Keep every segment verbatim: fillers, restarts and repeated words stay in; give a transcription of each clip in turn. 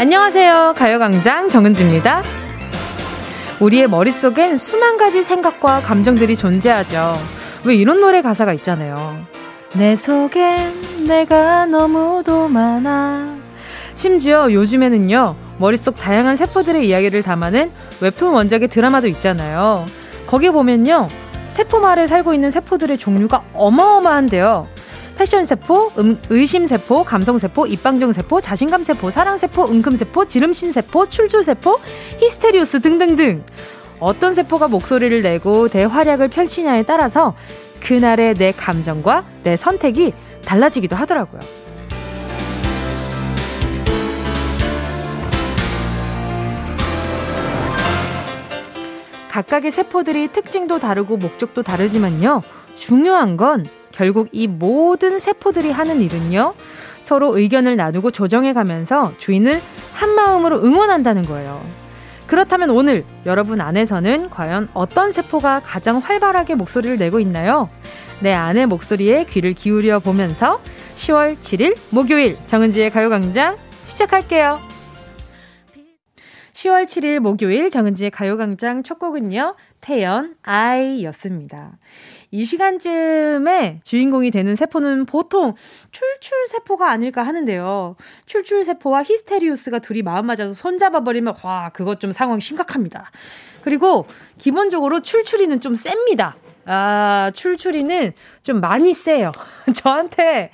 안녕하세요. 가요광장 정은지입니다. 우리의 머릿속엔 수만 가지 생각과 감정들이 존재하죠. 왜 이런 노래 가사가 있잖아요. 내 속엔 내가 너무도 많아. 심지어 요즘에는요, 머릿속 다양한 세포들의 이야기를 담아낸 웹툰 원작의 드라마도 있잖아요. 거기에 보면요, 세포말에 살고 있는 세포들의 종류가 어마어마한데요. 패션세포, 음, 의심세포, 감성세포, 입방정세포, 자신감세포, 사랑세포, 은금세포, 지름신세포, 출조세포, 히스테리오스 등등등. 어떤 세포가 목소리를 내고 대활약을 펼치냐에 따라서 그날의 내 감정과 내 선택이 달라지기도 하더라고요. 각각의 세포들이 특징도 다르고 목적도 다르지만요, 중요한 건 결국 이 모든 세포들이 하는 일은요, 서로 의견을 나누고 조정해가면서 주인을 한마음으로 응원한다는 거예요. 그렇다면 오늘 여러분 안에서는 과연 어떤 세포가 가장 활발하게 목소리를 내고 있나요? 내 안의 목소리에 귀를 기울여 보면서 시월 칠일 목요일 정은지의 가요광장 시작할게요. 시월 칠일 목요일 정은지의 가요광장 첫 곡은요, 태연 아이였습니다. 이 시간쯤에 주인공이 되는 세포는 보통 출출세포가 아닐까 하는데요. 출출세포와 히스테리우스가 둘이 마음 맞아서 손잡아버리면 와, 그것 좀 상황 심각합니다. 그리고 기본적으로 출출이는 좀 셉니다. 아, 출출이는 좀 많이 세요. 저한테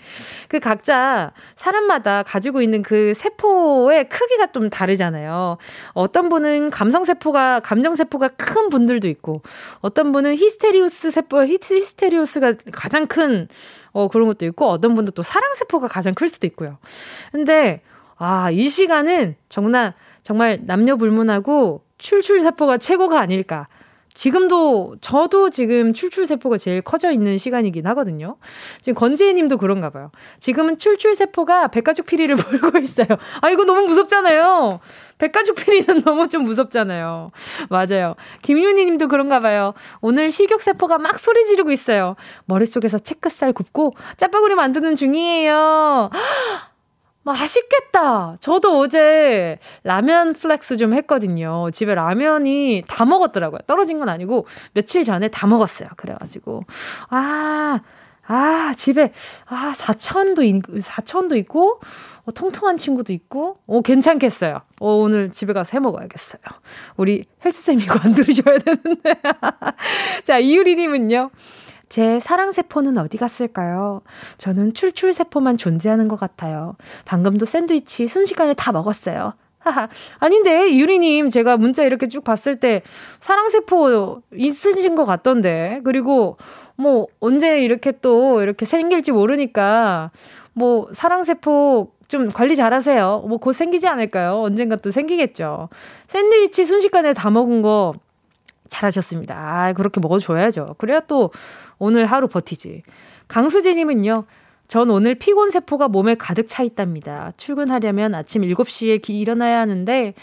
그 각자 사람마다 가지고 있는 그 세포의 크기가 좀 다르잖아요. 어떤 분은 감성세포가, 감정세포가 큰 분들도 있고, 어떤 분은 히스테리우스 세포, 히스테리우스가 가장 큰, 어, 그런 것도 있고, 어떤 분도 또 사랑세포가 가장 클 수도 있고요. 근데, 아, 이 시간은 정말, 정말 남녀 불문하고 출출세포가 최고가 아닐까. 지금도 저도 지금 출출세포가 제일 커져 있는 시간이긴 하거든요. 지금 권지혜 님도 그런가 봐요. 지금은 출출세포가 백가죽 피리를 물고 있어요. 아, 이거 너무 무섭잖아요. 백가죽 피리는 너무 좀 무섭잖아요. 맞아요. 김윤희 님도 그런가 봐요. 오늘 식욕세포가 막 소리 지르고 있어요. 머릿속에서 채끝살 굽고 짜파구리 만드는 중이에요. 맛있겠다. 저도 어제 라면 플렉스 좀 했거든요. 집에 라면이 다 먹었더라고요. 떨어진 건 아니고 며칠 전에 다 먹었어요. 그래가지고 아, 아 집에 아 사천도 사천도 있고 어, 통통한 친구도 있고 어, 괜찮겠어요. 어, 오늘 집에 가서 해 먹어야겠어요. 우리 헬스쌤 이거 안 들으셔야 되는데. 자, 이유리님은요. 제 사랑세포는 어디 갔을까요? 저는 출출세포만 존재하는 것 같아요. 방금도 샌드위치 순식간에 다 먹었어요. 아닌데 유리님, 제가 문자 이렇게 쭉 봤을 때 사랑세포 있으신 것 같던데. 그리고 뭐 언제 이렇게 또 이렇게 생길지 모르니까 뭐 사랑세포 좀 관리 잘하세요. 뭐 곧 생기지 않을까요? 언젠가 또 생기겠죠. 샌드위치 순식간에 다 먹은 거 잘하셨습니다. 아, 그렇게 먹어줘야죠. 그래야 또 오늘 하루 버티지. 강수진님은요. 전 오늘 피곤세포가 몸에 가득 차 있답니다. 출근하려면 아침 일곱 시에 기, 일어나야 하는데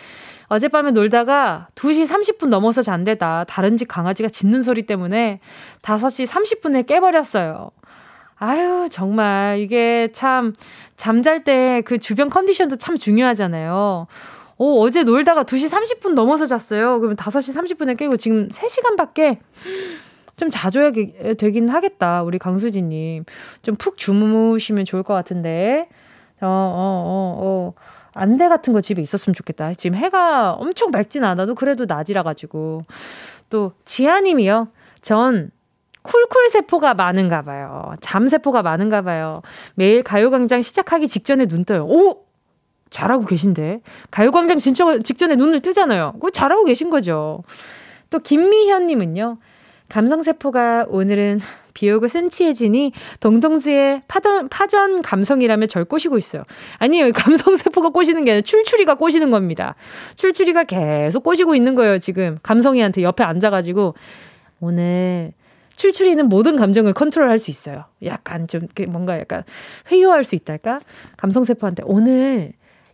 어젯밤에 놀다가 두 시 삼십 분 넘어서 잔데다 다른 집 강아지가 짖는 소리 때문에 다섯 시 삼십 분에 깨버렸어요. 아유, 정말 이게 참 잠잘 때 그 주변 컨디션도 참 중요하잖아요. 오, 어제 놀다가 두 시 삼십 분 넘어서 잤어요. 그러면 다섯 시 삼십 분에 깨고 지금 세 시간밖에 좀 자줘야 되긴 하겠다. 우리 강수진님. 좀 푹 주무시면 좋을 것 같은데. 어, 어, 어, 어. 안대 같은 거 집에 있었으면 좋겠다. 지금 해가 엄청 밝진 않아도 그래도 낮이라가지고. 또, 지아님이요. 전 쿨쿨세포가 많은가 봐요. 잠세포가 많은가 봐요. 매일 가요광장 시작하기 직전에 눈 떠요. 오! 잘하고 계신데. 가요광장 진짜 직전에 눈을 뜨잖아요. 그거 잘하고 계신 거죠. 또 김미현 님은요. 감성세포가 오늘은 비오고 센치해지니 동동주의 파전, 파전 감성이라며 절 꼬시고 있어요. 아니에요. 감성세포가 꼬시는 게 아니라 출출이가 꼬시는 겁니다. 출출이가 계속 꼬시고 있는 거예요. 지금 감성이한테 옆에 앉아가지고 오늘 출출이는 모든 감정을 컨트롤할 수 있어요. 약간 좀 뭔가 약간 회유할 수 있달까? 감성세포한테 오늘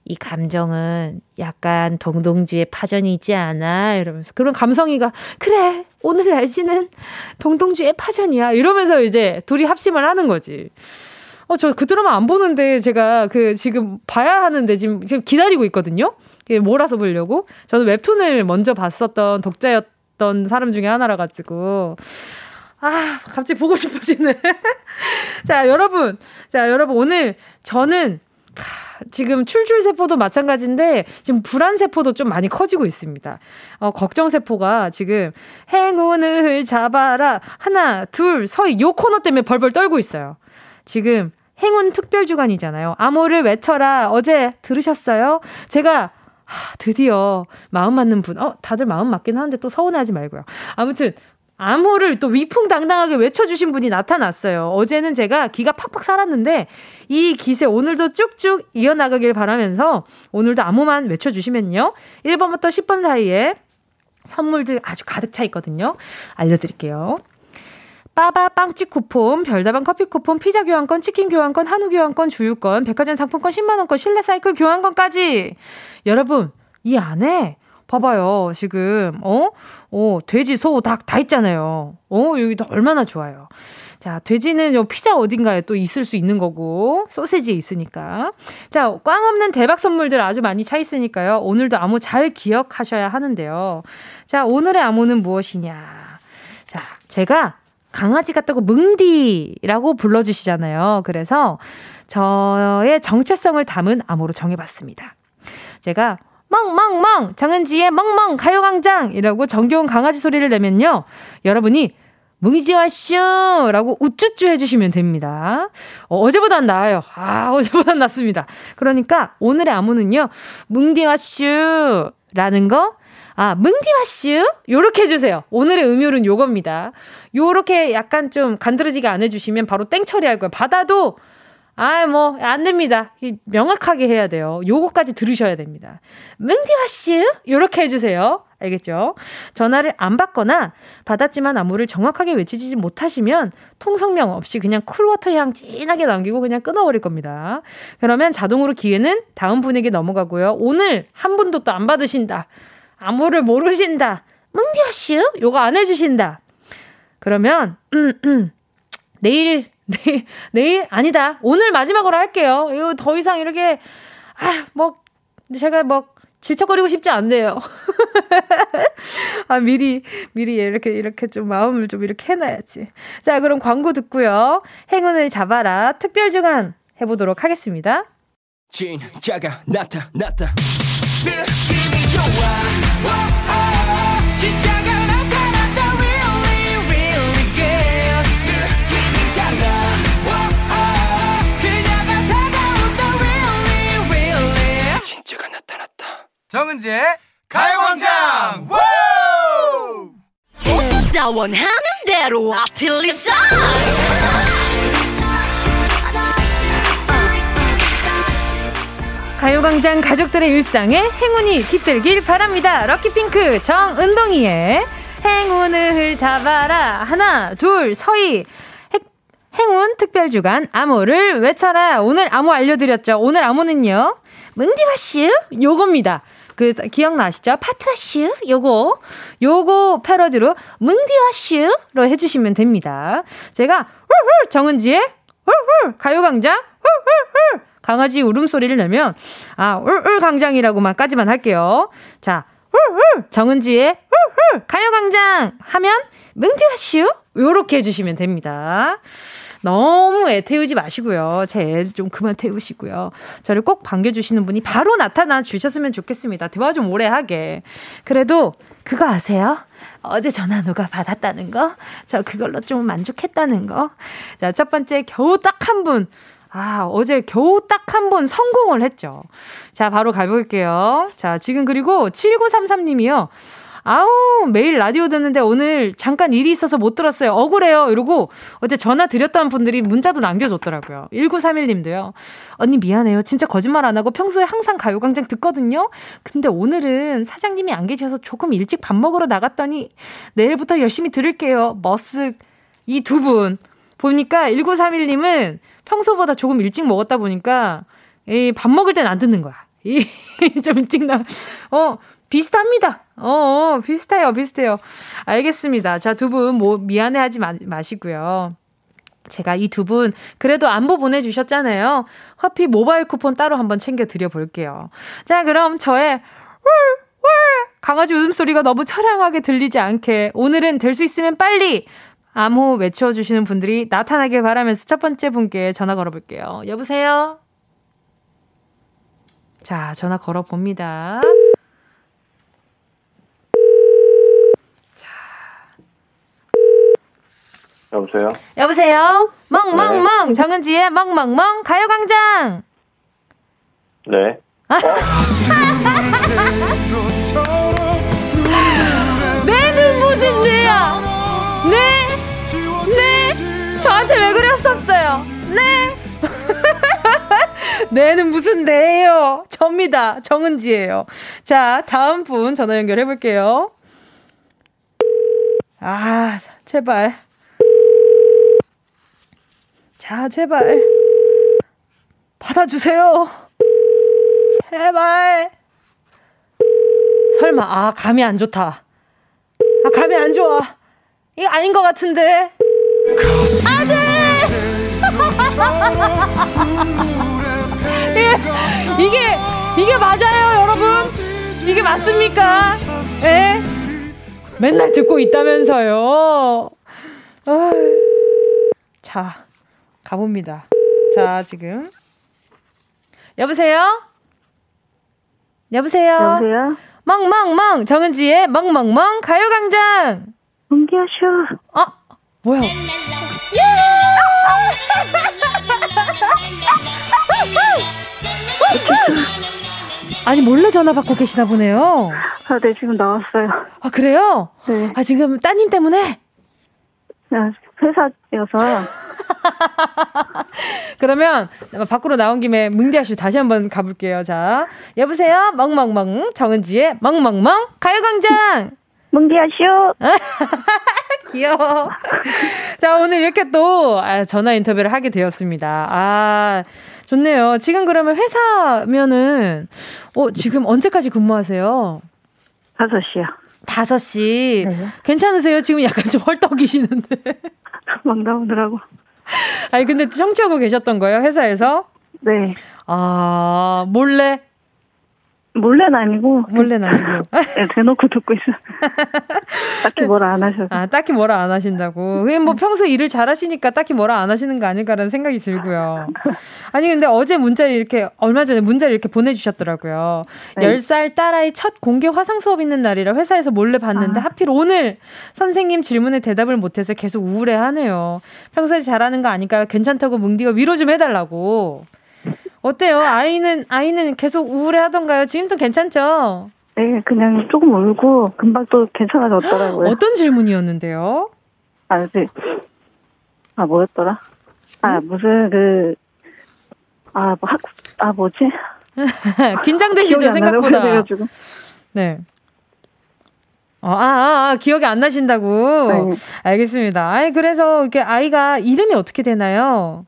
이 감정은 약간 동동주의 파전이 있지 않아? 이러면서. 그런 감성이가, 그래, 오늘 날씨는 동동주의 파전이야. 이러면서 이제 둘이 합심을 하는 거지. 어, 저 그 드라마 안 보는데 제가 그 지금 봐야 하는데 지금 기다리고 있거든요. 예, 몰아서 보려고. 저는 웹툰을 먼저 봤었던 독자였던 사람 중에 하나라 가지고. 아, 갑자기 보고 싶어지네. 자, 여러분. 자, 여러분 오늘 저는 지금 출출세포도 마찬가지인데 지금 불안세포도 좀 많이 커지고 있습니다. 어, 걱정세포가 지금 행운을 잡아라 하나 둘 서희 요 코너 때문에 벌벌 떨고 있어요. 지금 행운 특별주간이잖아요. 암호를 외쳐라 어제 들으셨어요? 제가 하, 드디어 마음 맞는 분, 어, 다들 마음 맞긴 하는데 또 서운하지 말고요. 아무튼 암호를 또 위풍당당하게 외쳐주신 분이 나타났어요. 어제는 제가 기가 팍팍 살았는데 이 기세 오늘도 쭉쭉 이어나가길 바라면서 오늘도 암호만 외쳐주시면요. 일 번부터 십 번 사이에 선물들 아주 가득 차 있거든요. 알려드릴게요. 빠바 빵집 쿠폰, 별다방 커피 쿠폰, 피자 교환권, 치킨 교환권, 한우 교환권, 주유권, 백화점 상품권, 십만 원권, 실내 사이클 교환권까지. 여러분 이 안에 봐봐요. 지금 어? 어, 돼지, 소, 닭 다 있잖아요. 어, 여기도 얼마나 좋아요. 자, 돼지는 요 피자 어딘가에 또 있을 수 있는 거고 소세지에 있으니까. 자, 꽝 없는 대박 선물들 아주 많이 차 있으니까요. 오늘도 암호 잘 기억하셔야 하는데요. 자, 오늘의 암호는 무엇이냐. 자, 제가 강아지 같다고 뭉디라고 불러주시잖아요. 그래서 저의 정체성을 담은 암호로 정해봤습니다. 제가 멍멍멍 정은지의 멍멍 가요광장이라고 정겨운 강아지 소리를 내면요, 여러분이 뭉이지와쇼 라고 우쭈쭈 해주시면 됩니다. 어, 어제보단 나아요. 아, 어제보단 낫습니다. 그러니까 오늘의 암호는요, 뭉디와쇼 라는 거, 아, 뭉디와쇼 요렇게 해주세요. 오늘의 음율은 요겁니다. 요렇게 약간 좀 간드러지게 안 해주시면 바로 땡 처리할 거예요. 받아도 아, 뭐, 안 됩니다. 명확하게 해야 돼요. 요거까지 들으셔야 됩니다. 뭉디와슈! 요렇게 해주세요. 알겠죠? 전화를 안 받거나 받았지만 암호를 정확하게 외치지 못하시면 통성명 없이 그냥 쿨워터 향 진하게 남기고 그냥 끊어버릴 겁니다. 그러면 자동으로 기회는 다음 분에게 넘어가고요. 오늘 한 분도 또 안 받으신다. 암호를 모르신다. 뭉디와슈! 요거 안 해주신다. 그러면, 음, 음, 내일, 내일, 내일, 아니다. 오늘 마지막으로 할게요. 이거 더 이상 이렇게, 아, 뭐, 제가 뭐, 질척거리고 싶지 않네요. 아, 미리, 미리 이렇게, 이렇게 좀 마음을 좀 이렇게 해놔야지. 자, 그럼 광고 듣고요. 행운을 잡아라. 특별주간 해보도록 하겠습니다. 진짜가 나타났다. 느낌이 좋아. 진짜가 나타났다. 정은지의 가요광장. 웃다 원하는 대로 아틀리사. 가요광장 가족들의 일상에 행운이 깃들길 바랍니다. 럭키핑크 정은동이의 행운을 잡아라 하나 둘 서희 행운 특별주간 암호를 외쳐라. 오늘 암호 알려드렸죠. 오늘 암호는요, 뭉디바슈 요겁니다. 그, 기억나시죠? 파트라슈? 요거, 요거 패러디로, 뭉디와슈로 해주시면 됩니다. 제가, 훌훌! 정은지의, 훌훌! 가요광장, 훌훌훌! 강아지 울음소리를 내면, 아, 훌훌! 강장이라고만까지만 할게요. 자, 훌훌! 정은지의, 훌훌! 가요광장! 하면, 뭉디와슈! 요렇게 해주시면 됩니다. 너무 애 태우지 마시고요. 제 애 좀 그만 태우시고요. 저를 꼭 반겨주시는 분이 바로 나타나 주셨으면 좋겠습니다. 대화 좀 오래 하게. 그래도 그거 아세요? 어제 전화 누가 받았다는 거? 저 그걸로 좀 만족했다는 거? 자, 첫 번째 겨우 딱 한 분. 아, 어제 겨우 딱 한 분 성공을 했죠. 자, 바로 가볼게요. 자, 지금 그리고 칠구삼삼 님이요. 아우, 매일 라디오 듣는데 오늘 잠깐 일이 있어서 못 들었어요. 억울해요. 이러고 어제 전화 드렸던 분들이 문자도 남겨줬더라고요. 일구삼일 님도요. 언니 미안해요. 진짜 거짓말 안 하고 평소에 항상 가요광장 듣거든요. 근데 오늘은 사장님이 안 계셔서 조금 일찍 밥 먹으러 나갔더니 내일부터 열심히 들을게요. 머쓱. 이 두 분. 보니까 일구삼일 님은 평소보다 조금 일찍 먹었다 보니까 에이, 밥 먹을 땐 안 듣는 거야. 이, 좀 일찍 나. 어, 비슷합니다. 어, 비슷해요, 비슷해요. 알겠습니다. 자, 두 분, 뭐, 미안해하지 마, 마시고요. 제가 이 두 분 그래도 안부 보내주셨잖아요. 커피 모바일 쿠폰 따로 한번 챙겨드려 볼게요. 자, 그럼 저의 강아지 웃음소리가 너무 처량하게 들리지 않게 오늘은 될 수 있으면 빨리 암호 외쳐주시는 분들이 나타나길 바라면서 첫 번째 분께 전화 걸어볼게요. 여보세요? 자, 전화 걸어봅니다. 자. 여보세요? 여보세요? 멍멍멍! 네. 정은지의 멍멍멍 가요광장! 네. 아. 내 눈 무슨 뇌야? 네? 네? 저한테 왜 그랬었어요? 네? 내는 무슨 내예요? 접니다. 정은지예요. 자, 다음 분 전화 연결해 볼게요. 아, 제발. 자, 제발. 받아주세요. 제발. 설마, 아, 감이 안 좋다. 아, 감이 안 좋아. 이거 아닌 것 같은데. 아, 네. 이게, 이게 맞아요, 여러분? 이게 맞습니까? 예? 맨날 듣고 있다면서요. 아. 자, 가봅니다. 자, 지금. 여보세요? 여보세요? 여보세요? 멍멍멍! 정은지의 멍멍멍 가요광장! 뭉겨쇼. 아, 뭐야? 예! 아니, 몰래 전화 받고 계시나 보네요. 아, 네, 지금 나왔어요. 아, 그래요? 네. 아, 지금 따님 때문에? 아, 회사여서. 그러면 밖으로 나온 김에 뭉디아씨 다시 한번 가볼게요. 자, 여보세요? 멍멍멍 정은지의 멍멍멍 가요광장. 뭉디아쇼. 귀여워. 자, 오늘 이렇게 또 전화 인터뷰를 하게 되었습니다. 아, 좋네요. 지금 그러면 회사면은 어, 지금 언제까지 근무하세요? 다섯 시요. 다섯 시. 네. 괜찮으세요? 지금 약간 좀 헐떡이시는데. 막 나오더라고. 아니, 근데 청취하고 계셨던 거예요? 회사에서? 네. 아, 몰래? 몰래는 아니고. 몰래는 아니고. 네, 대놓고 듣고 있어요. 딱히 뭐라 안 하셔서. 아, 딱히 뭐라 안 하신다고. 그냥 뭐 평소에 일을 잘 하시니까 딱히 뭐라 안 하시는 거 아닐까라는 생각이 들고요. 아니, 근데 어제 문자를 이렇게, 얼마 전에 문자를 이렇게 보내주셨더라고요. 네. 열 살 딸아이 첫 공개 화상 수업 있는 날이라 회사에서 몰래 봤는데 아. 하필 오늘 선생님 질문에 대답을 못해서 계속 우울해하네요. 평소에 잘하는 거 아니까 괜찮다고 뭉디가 위로 좀 해달라고. 어때요? 아이는, 아이는 계속 우울해 하던가요? 지금도 괜찮죠? 네, 그냥 조금 울고 금방 또 괜찮아졌더라고요. 어떤 질문이었는데요? 아, 네. 아, 뭐였더라? 아, 무슨, 그, 아, 뭐, 학, 아, 뭐지? 긴장되시죠, 생각보다. 네. 아, 아, 아, 기억이 안 나신다고? 네. 알겠습니다. 아이, 그래서, 이렇게 아이가 이름이 어떻게 되나요?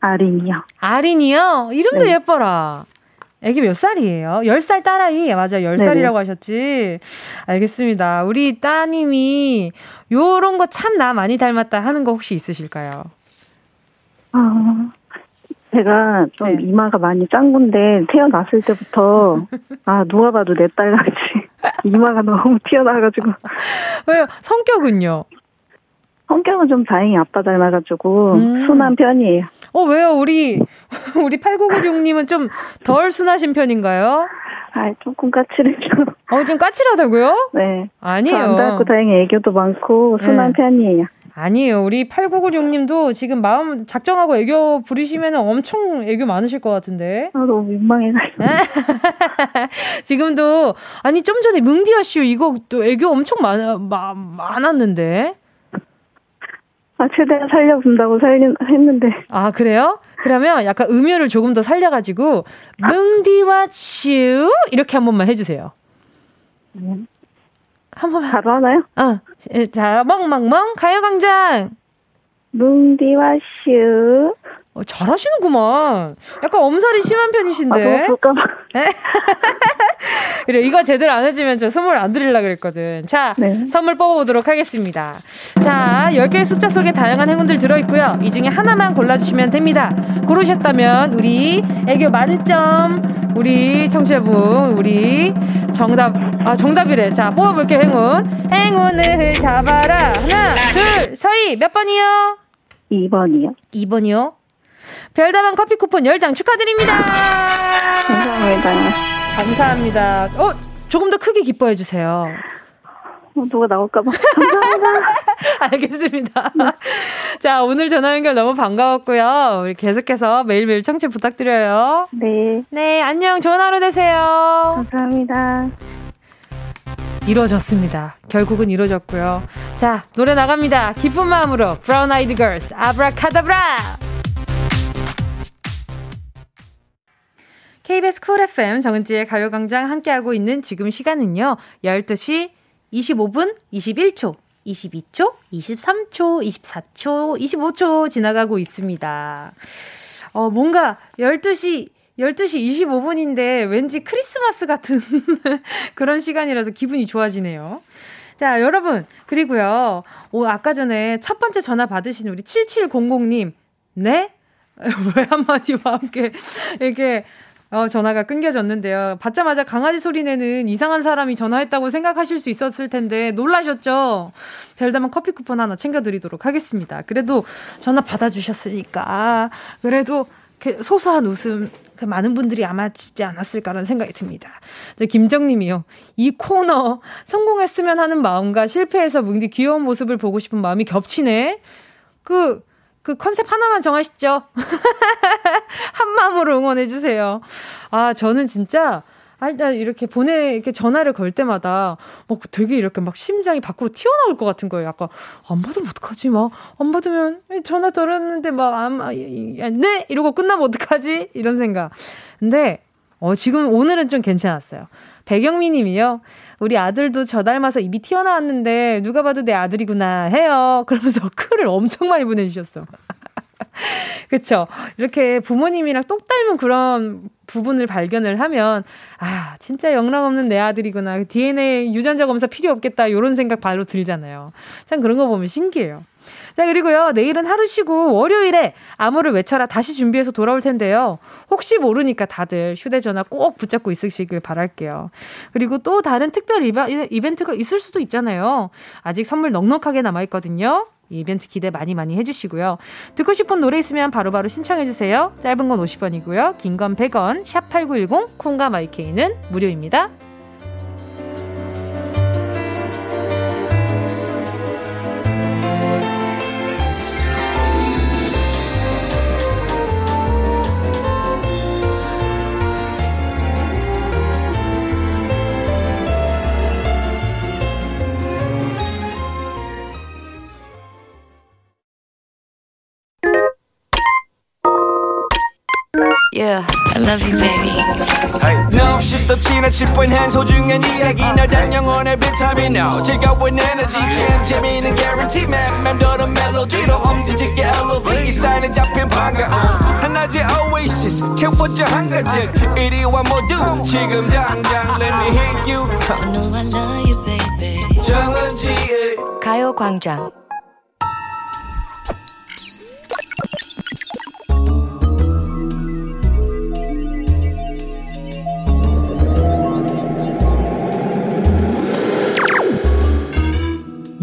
아린이요. 아린이요? 이름도 네. 예뻐라. 애기 몇 살이에요? 열 살 딸아이. 맞아요. 열 살이라고 하셨지. 알겠습니다. 우리 따님이 요런 거 참 나 많이 닮았다 하는 거 혹시 있으실까요? 아, 제가 좀 네. 이마가 많이 짠 건데 태어났을 때부터 아, 누가 봐도 내 딸같이 이마가 너무 튀어나와가지고. 왜요? 성격은요? 성격은 좀 다행히 아빠 닮아가지고 음. 순한 편이에요. 어, 왜요? 우리, 우리 팔구구육 님은 좀 덜 순하신 편인가요? 아, 조금 까칠해요. 어, 좀 까칠하다고요? 네. 아니에요. 안 닮고 다행히 애교도 많고 순한 네. 편이에요. 아니에요. 우리 팔구구육 님도 지금 마음 작정하고 애교 부리시면 엄청 애교 많으실 것 같은데. 아, 너무 민망해가지고. 지금도, 아니, 좀 전에 뭉디아쇼 이거 또 애교 엄청 많, 마, 많았는데. 아, 최대한 살려본다고 살린, 했는데. 아, 그래요? 그러면 약간 음유를 조금 더 살려가지고, 뭉디와 츄! 이렇게 한 번만 해주세요. 음. 한 번만. 바로 하나요? 어. 자, 멍멍멍, 가요광장! 뭉디와 슈. 어, 잘하시는구만. 약간 엄살이 심한 편이신데. 아, 너무 볼까봐. 그래, 이거 제대로 안 해주면 저 선물 안 드리려고 그랬거든. 자, 네. 선물 뽑아보도록 하겠습니다. 자, 열 개의 숫자 속에 다양한 행운들 들어있고요. 이 중에 하나만 골라주시면 됩니다. 고르셨다면 우리 애교 만점, 우리 청취자분, 우리 정답, 아, 정답이래. 자, 뽑아볼게요, 행운. 행운을 잡아라. 하나, 둘, 서희, 몇 번이요? 이 번이요. 이 번이요? 별다방 커피 쿠폰 열 장 축하드립니다. 감사합니다. 감사합니다. 어, 조금 더 크게 기뻐해 주세요. 어, 누가 나올까 봐. 감사합니다. 알겠습니다. 네. 자, 오늘 전화 연결 너무 반가웠고요. 우리 계속해서 매일매일 청취 부탁드려요. 네. 네, 안녕. 좋은 하루 되세요. 감사합니다. 이루어졌습니다. 결국은 이루어졌고요. 자, 노래 나갑니다. 기쁜 마음으로 브라운 아이드 걸스 아브라카다브라. 케이비에스 쿨 에프엠 정은지의 가요광장 함께하고 있는 지금 시간은요. 열두 시 이십오 분, 이십일 초, 이십이 초, 이십삼 초, 이십사 초, 이십오 초 지나가고 있습니다. 어, 뭔가 열두 시, 열두 시 이십오 분인데 왠지 크리스마스 같은 그런 시간이라서 기분이 좋아지네요. 자, 여러분. 그리고요. 오, 아까 전에 첫 번째 전화 받으신 우리 칠칠공공 님. 네? 왜 한마디와 함께 이렇게 어, 전화가 끊겨졌는데요. 받자마자 강아지 소리 내는 이상한 사람이 전화했다고 생각하실 수 있었을 텐데 놀라셨죠? 별다만 커피 쿠폰 하나 챙겨드리도록 하겠습니다. 그래도 전화 받아주셨으니까 그래도 그 소소한 웃음 그 많은 분들이 아마 지지 않았을까라는 생각이 듭니다. 김정님이요. 이 코너 성공했으면 하는 마음과 실패해서 뭉디 귀여운 모습을 보고 싶은 마음이 겹치네. 그... 그 컨셉 하나만 정하시죠. 한 마음으로 응원해주세요. 아, 저는 진짜, 일단 이렇게 보내, 이렇게 전화를 걸 때마다 막 되게 이렇게 막 심장이 밖으로 튀어나올 것 같은 거예요. 약간, 안 받으면 어떡하지? 막, 안 받으면 전화 들었는데 막, 안, 네! 이러고 끝나면 어떡하지? 이런 생각. 근데, 어, 지금 오늘은 좀 괜찮았어요. 백영미 님이요. 우리 아들도 저 닮아서 입이 튀어나왔는데 누가 봐도 내 아들이구나 해요. 그러면서 글을 엄청 많이 보내주셨어. 그렇죠. 이렇게 부모님이랑 똑 닮은 그런 부분을 발견을 하면 아 진짜 영락없는 내 아들이구나. 디엔에이 유전자 검사 필요 없겠다. 이런 생각 바로 들잖아요. 참 그런 거 보면 신기해요. 자, 그리고요. 내일은 하루 쉬고 월요일에 암호를 외쳐라 다시 준비해서 돌아올 텐데요. 혹시 모르니까 다들 휴대전화 꼭 붙잡고 있으시길 바랄게요. 그리고 또 다른 특별 이벤트가 있을 수도 있잖아요. 아직 선물 넉넉하게 남아있거든요. 이벤트 기대 많이 많이 해주시고요. 듣고 싶은 노래 있으면 바로바로 신청해주세요. 짧은 건 오십 원이고요. 긴 건 백 원, 샵 팔구일공, 콩과 마이케이는 무료입니다. Yeah, I love you, baby. No, she's the 지나칠 뻔한 소중한 이야기. 널 단 영혼의 비타민 now. 즐거운 에너지 참 재미있는 guarantee man. 맘대로 멜로디로 엉디지게 elevate. 이 사인은 잡힌 반가운 한낮의 oasis. 채워져 한가득 이리와 모두 지금 당장. Let me hit you. I know I love you, baby. 정은지의 가요광장.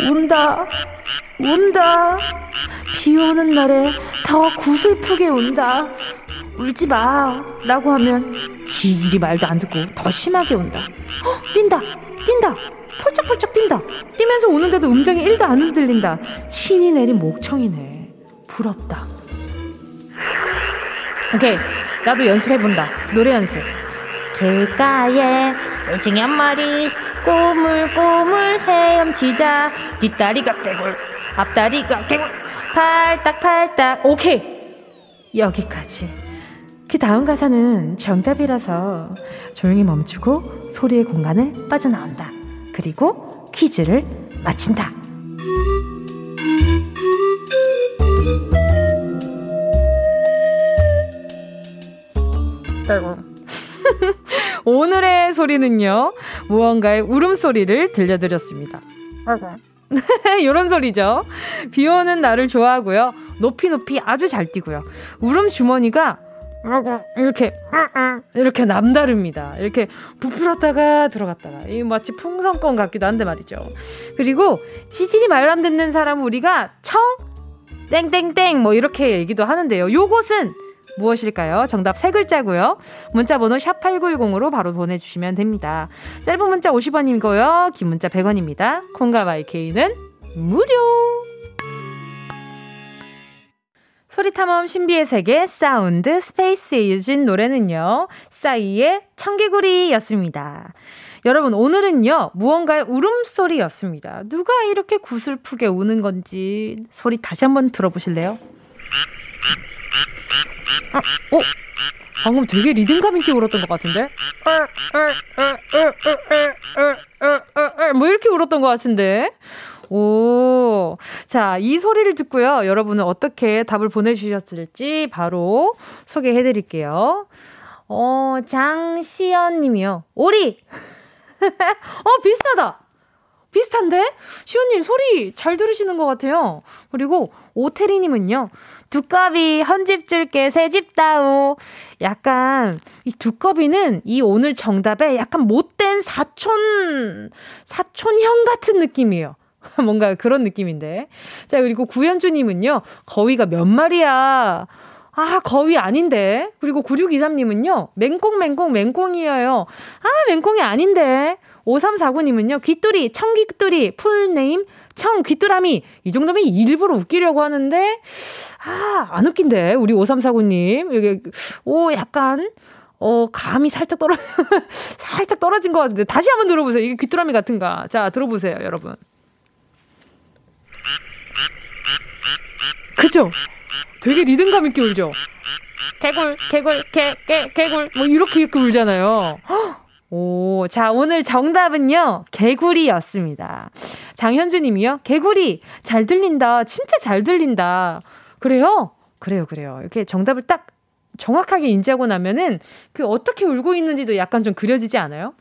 운다 운다. 비오는 날에 더 구슬프게 운다. 울지마 라고 하면 지질이 말도 안 듣고 더 심하게 운다. 헉, 뛴다 뛴다 폴짝폴짝 뛴다. 뛰면서 우는데도 음정이 일도 안 흔들린다. 신이 내린 목청이네. 부럽다. 오케이, 나도 연습해본다. 노래 연습. 길가에 올챙이 한 마리 꼬물꼬물 헤엄치자. 뒷다리가 빼골, 앞다리가 개골, 팔딱팔딱. 오케이, 여기까지. 그 다음 가사는 정답이라서 조용히 멈추고 소리의 공간을 빠져나온다. 그리고 퀴즈를 마친다. 오늘의 소리는요, 무언가의 울음소리를 들려드렸습니다. 이런 소리죠. 비오는 날을 좋아하고요, 높이 높이 아주 잘 뛰고요, 울음주머니가 이렇게 이렇게 남다릅니다. 이렇게 부풀었다가 들어갔다가, 이 마치 풍선껌 같기도 한데 말이죠. 그리고 지질이 말 안 듣는 사람 우리가 청 땡땡땡 뭐 이렇게 얘기도 하는데요, 요것은 무엇일까요? 정답 세 글자고요. 문자번호 샵팔구일공으로 바로 보내주시면 됩니다. 짧은 문자 오십 원이고요. 긴 문자 백 원입니다. 콩과 와이케이는 무료. 소리탐험 신비의 세계 사운드 스페이스의 유진 노래는요, 싸이의 청개구리였습니다. 여러분, 오늘은요, 무언가의 울음소리였습니다. 누가 이렇게 구슬프게 우는 건지 소리 다시 한번 들어보실래요? 아, 어? 방금 되게 리듬감 있게 울었던 것 같은데? 뭐 이렇게 울었던 것 같은데? 오, 자, 이 소리를 듣고요, 여러분은 어떻게 답을 보내주셨을지 바로 소개해드릴게요. 어, 장시연 님이요. 오리! 어, 비슷하다! 비슷한데? 시온님 소리 잘 들으시는 것 같아요. 그리고 오태리님은요, 두꺼비 헌집 줄게 새집 따오. 약간 이 두꺼비는 이 오늘 정답에 약간 못된 사촌 사촌형 같은 느낌이에요. 뭔가 그런 느낌인데. 자, 그리고 구현주님은요, 거위가 몇 마리야? 아, 거위 아닌데. 그리고 구육이삼님은요, 맹꽁 맹꽁 맹꽁이에요. 아, 맹꽁이 아닌데. 오삼사구님은요, 귀뚜리, 청귀뚜리, 풀네임, 청귀뚜라미. 이 정도면 일부러 웃기려고 하는데, 아, 안 웃긴데, 우리 오삼사구님. 이게, 오, 약간, 어, 감이 살짝 떨어, 살짝 떨어진 것 같은데. 다시 한번 들어보세요. 이게 귀뚜라미 같은가. 자, 들어보세요, 여러분. 그죠? 되게 리듬감 있게 울죠? 개굴, 개굴, 개, 개, 개굴. 뭐, 이렇게 이렇게 울잖아요. 허! 오, 자, 오늘 정답은요, 개구리였습니다. 장현주님이요, 개구리 잘 들린다, 진짜 잘 들린다. 그래요? 그래요, 그래요. 이렇게 정답을 딱 정확하게 인지하고 나면은 그 어떻게 울고 있는지도 약간 좀 그려지지 않아요?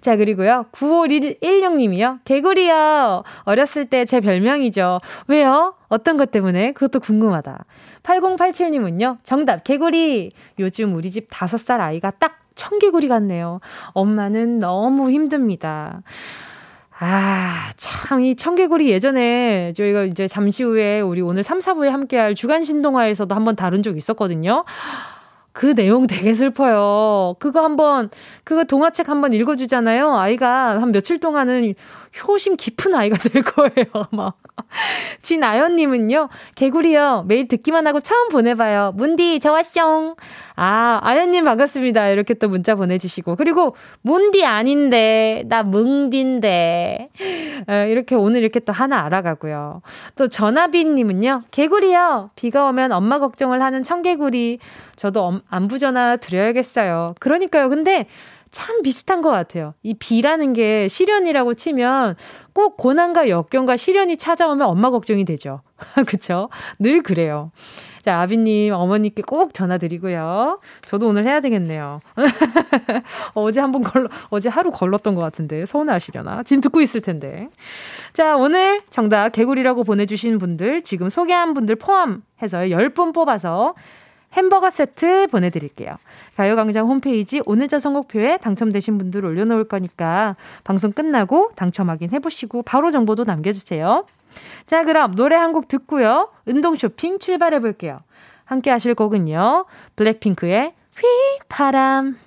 자, 그리고요, 구오일일님이요 개구리요. 어렸을 때 제 별명이죠. 왜요? 어떤 것 때문에? 그것도 궁금하다. 팔공팔칠님은요 정답 개구리. 요즘 우리 집 다섯 살 아이가 딱 청개구리 같네요. 엄마는 너무 힘듭니다. 아, 참, 이 청개구리 예전에 저희가 이제 잠시 후에 우리 오늘 삼, 사부에 함께할 주간신동화에서도 한번 다룬 적 있었거든요. 그 내용 되게 슬퍼요. 그거 한번, 그거 동화책 한번 읽어주잖아요. 아이가 한 며칠 동안은 효심 깊은 아이가 될 거예요, 아마. 진아연님은요, 개구리요. 매일 듣기만 하고 처음 보내봐요. 문디, 저 왔숑. 아, 아연님 반갑습니다. 이렇게 또 문자 보내주시고. 그리고, 문디 아닌데, 나 뭉디인데. 이렇게 오늘 이렇게 또 하나 알아가고요. 또 전아비님은요, 개구리요. 비가 오면 엄마 걱정을 하는 청개구리. 저도 안부 전화 드려야겠어요. 그러니까요. 근데, 참 비슷한 것 같아요. 이 비라는 게 시련이라고 치면 꼭 고난과 역경과 시련이 찾아오면 엄마 걱정이 되죠. 그쵸? 늘 그래요. 자, 아비님, 어머니께 꼭 전화드리고요. 저도 오늘 해야 되겠네요. 어제 한번 걸러, 어제 하루 걸렀던 것 같은데 서운하시려나? 지금 듣고 있을 텐데. 자, 오늘 정답 개구리라고 보내주신 분들, 지금 소개한 분들 포함해서 열 분 뽑아서 햄버거 세트 보내드릴게요. 가요광장 홈페이지 오늘자 선곡표에 당첨되신 분들 올려놓을 거니까 방송 끝나고 당첨 확인해보시고 바로 정보도 남겨주세요. 자, 그럼 노래 한 곡 듣고요, 운동 쇼핑 출발해볼게요. 함께 하실 곡은요, 블랙핑크의 휘파람.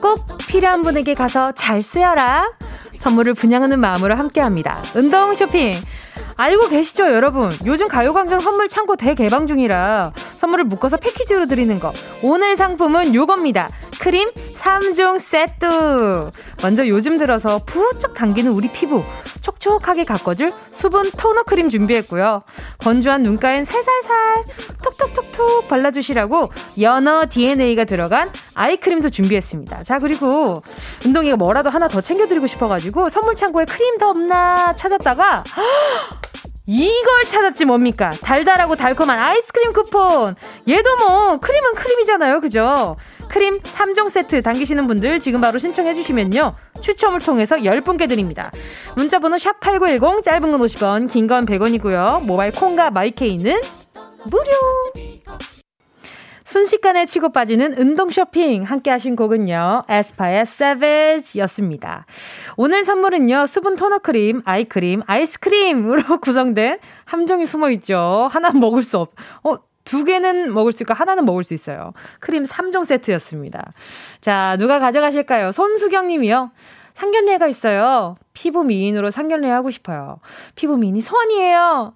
꼭 필요한 분에게 가서 잘 쓰여라. 선물을 분양하는 마음으로 함께합니다. 운동 쇼핑 알고 계시죠 여러분? 요즘 가요광장 선물 창고 대개방 중이라 선물을 묶어서 패키지로 드리는 거. 오늘 상품은 요겁니다. 크림 삼 종 세트. 먼저 요즘 들어서 부쩍 당기는 우리 피부 촉촉하게 가꿔줄 수분 토너 크림 준비했고요. 건조한 눈가엔 살살살 톡톡톡톡 발라주시라고 연어 디엔에이가 들어간 아이크림도 준비했습니다. 자, 그리고 은동이가 뭐라도 하나 더 챙겨드리고 싶어가지고 선물 창고에 크림 더 없나 찾았다가 이걸 찾았지 뭡니까? 달달하고 달콤한 아이스크림 쿠폰. 얘도 뭐 크림은 크림이잖아요, 그죠? 크림 삼 종 세트 당기시는 분들 지금 바로 신청해 주시면요, 추첨을 통해서 열 분께 드립니다. 문자번호 샵 팔구일공, 짧은 건 오십 원, 긴 건 백 원이고요 모바일 콩과 마이케이는 무료. 순식간에 치고 빠지는 운동 쇼핑 함께 하신 곡은요, 에스파의 Savage였습니다. 오늘 선물은요, 수분 토너 크림, 아이크림, 아이스크림으로 구성된 함정이 숨어있죠. 하나 먹을 수 없... 어? 두 개는 먹을 수 있고 하나는 먹을 수 있어요. 크림 삼 종 세트였습니다. 자, 누가 가져가실까요? 손수경 님이요. 상견례가 있어요. 피부 미인으로 상견례 하고 싶어요. 피부 미인이 소원이에요.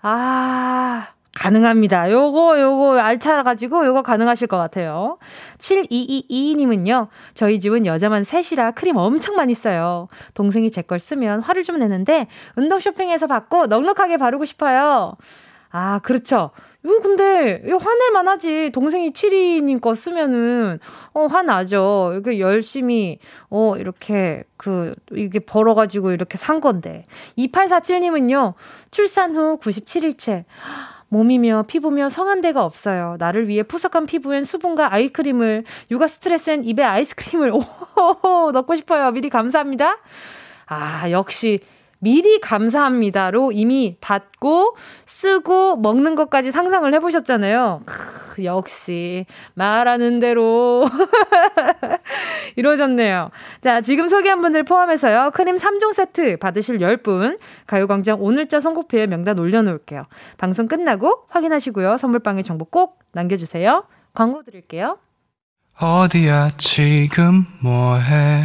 아... 가능합니다. 요거 요거 알차가지고 요거 가능하실 것 같아요. 칠이이이 님은요. 저희 집은 여자만 셋이라 크림 엄청 많이 써요. 동생이 제 걸 쓰면 화를 좀 내는데 운동 쇼핑에서 받고 넉넉하게 바르고 싶어요. 아, 그렇죠. 이거 근데 이거 화낼만 하지. 동생이 칠이님 거 쓰면은 어 화나죠. 이렇게 열심히 어 이렇게 그 이게 벌어가지고 이렇게 산 건데. 이팔사칠 님은요. 출산 후 구십칠 일째. 몸이며 피부며 성한 데가 없어요. 나를 위해 푸석한 피부엔 수분과 아이크림을, 육아 스트레스엔 입에 아이스크림을 오호호호 넣고 싶어요. 미리 감사합니다. 아, 역시 미리 감사합니다로 이미 받고 쓰고 먹는 것까지 상상을 해보셨잖아요. 크, 역시 말하는 대로 이루어졌네요. 자, 지금 소개한 분들 포함해서요, 크림 삼 종 세트 받으실 열 분 가요광장 오늘자 선곡표에 명단 올려놓을게요. 방송 끝나고 확인하시고요, 선물방에 정보 꼭 남겨주세요. 광고 드릴게요. 어디야 지금 뭐해?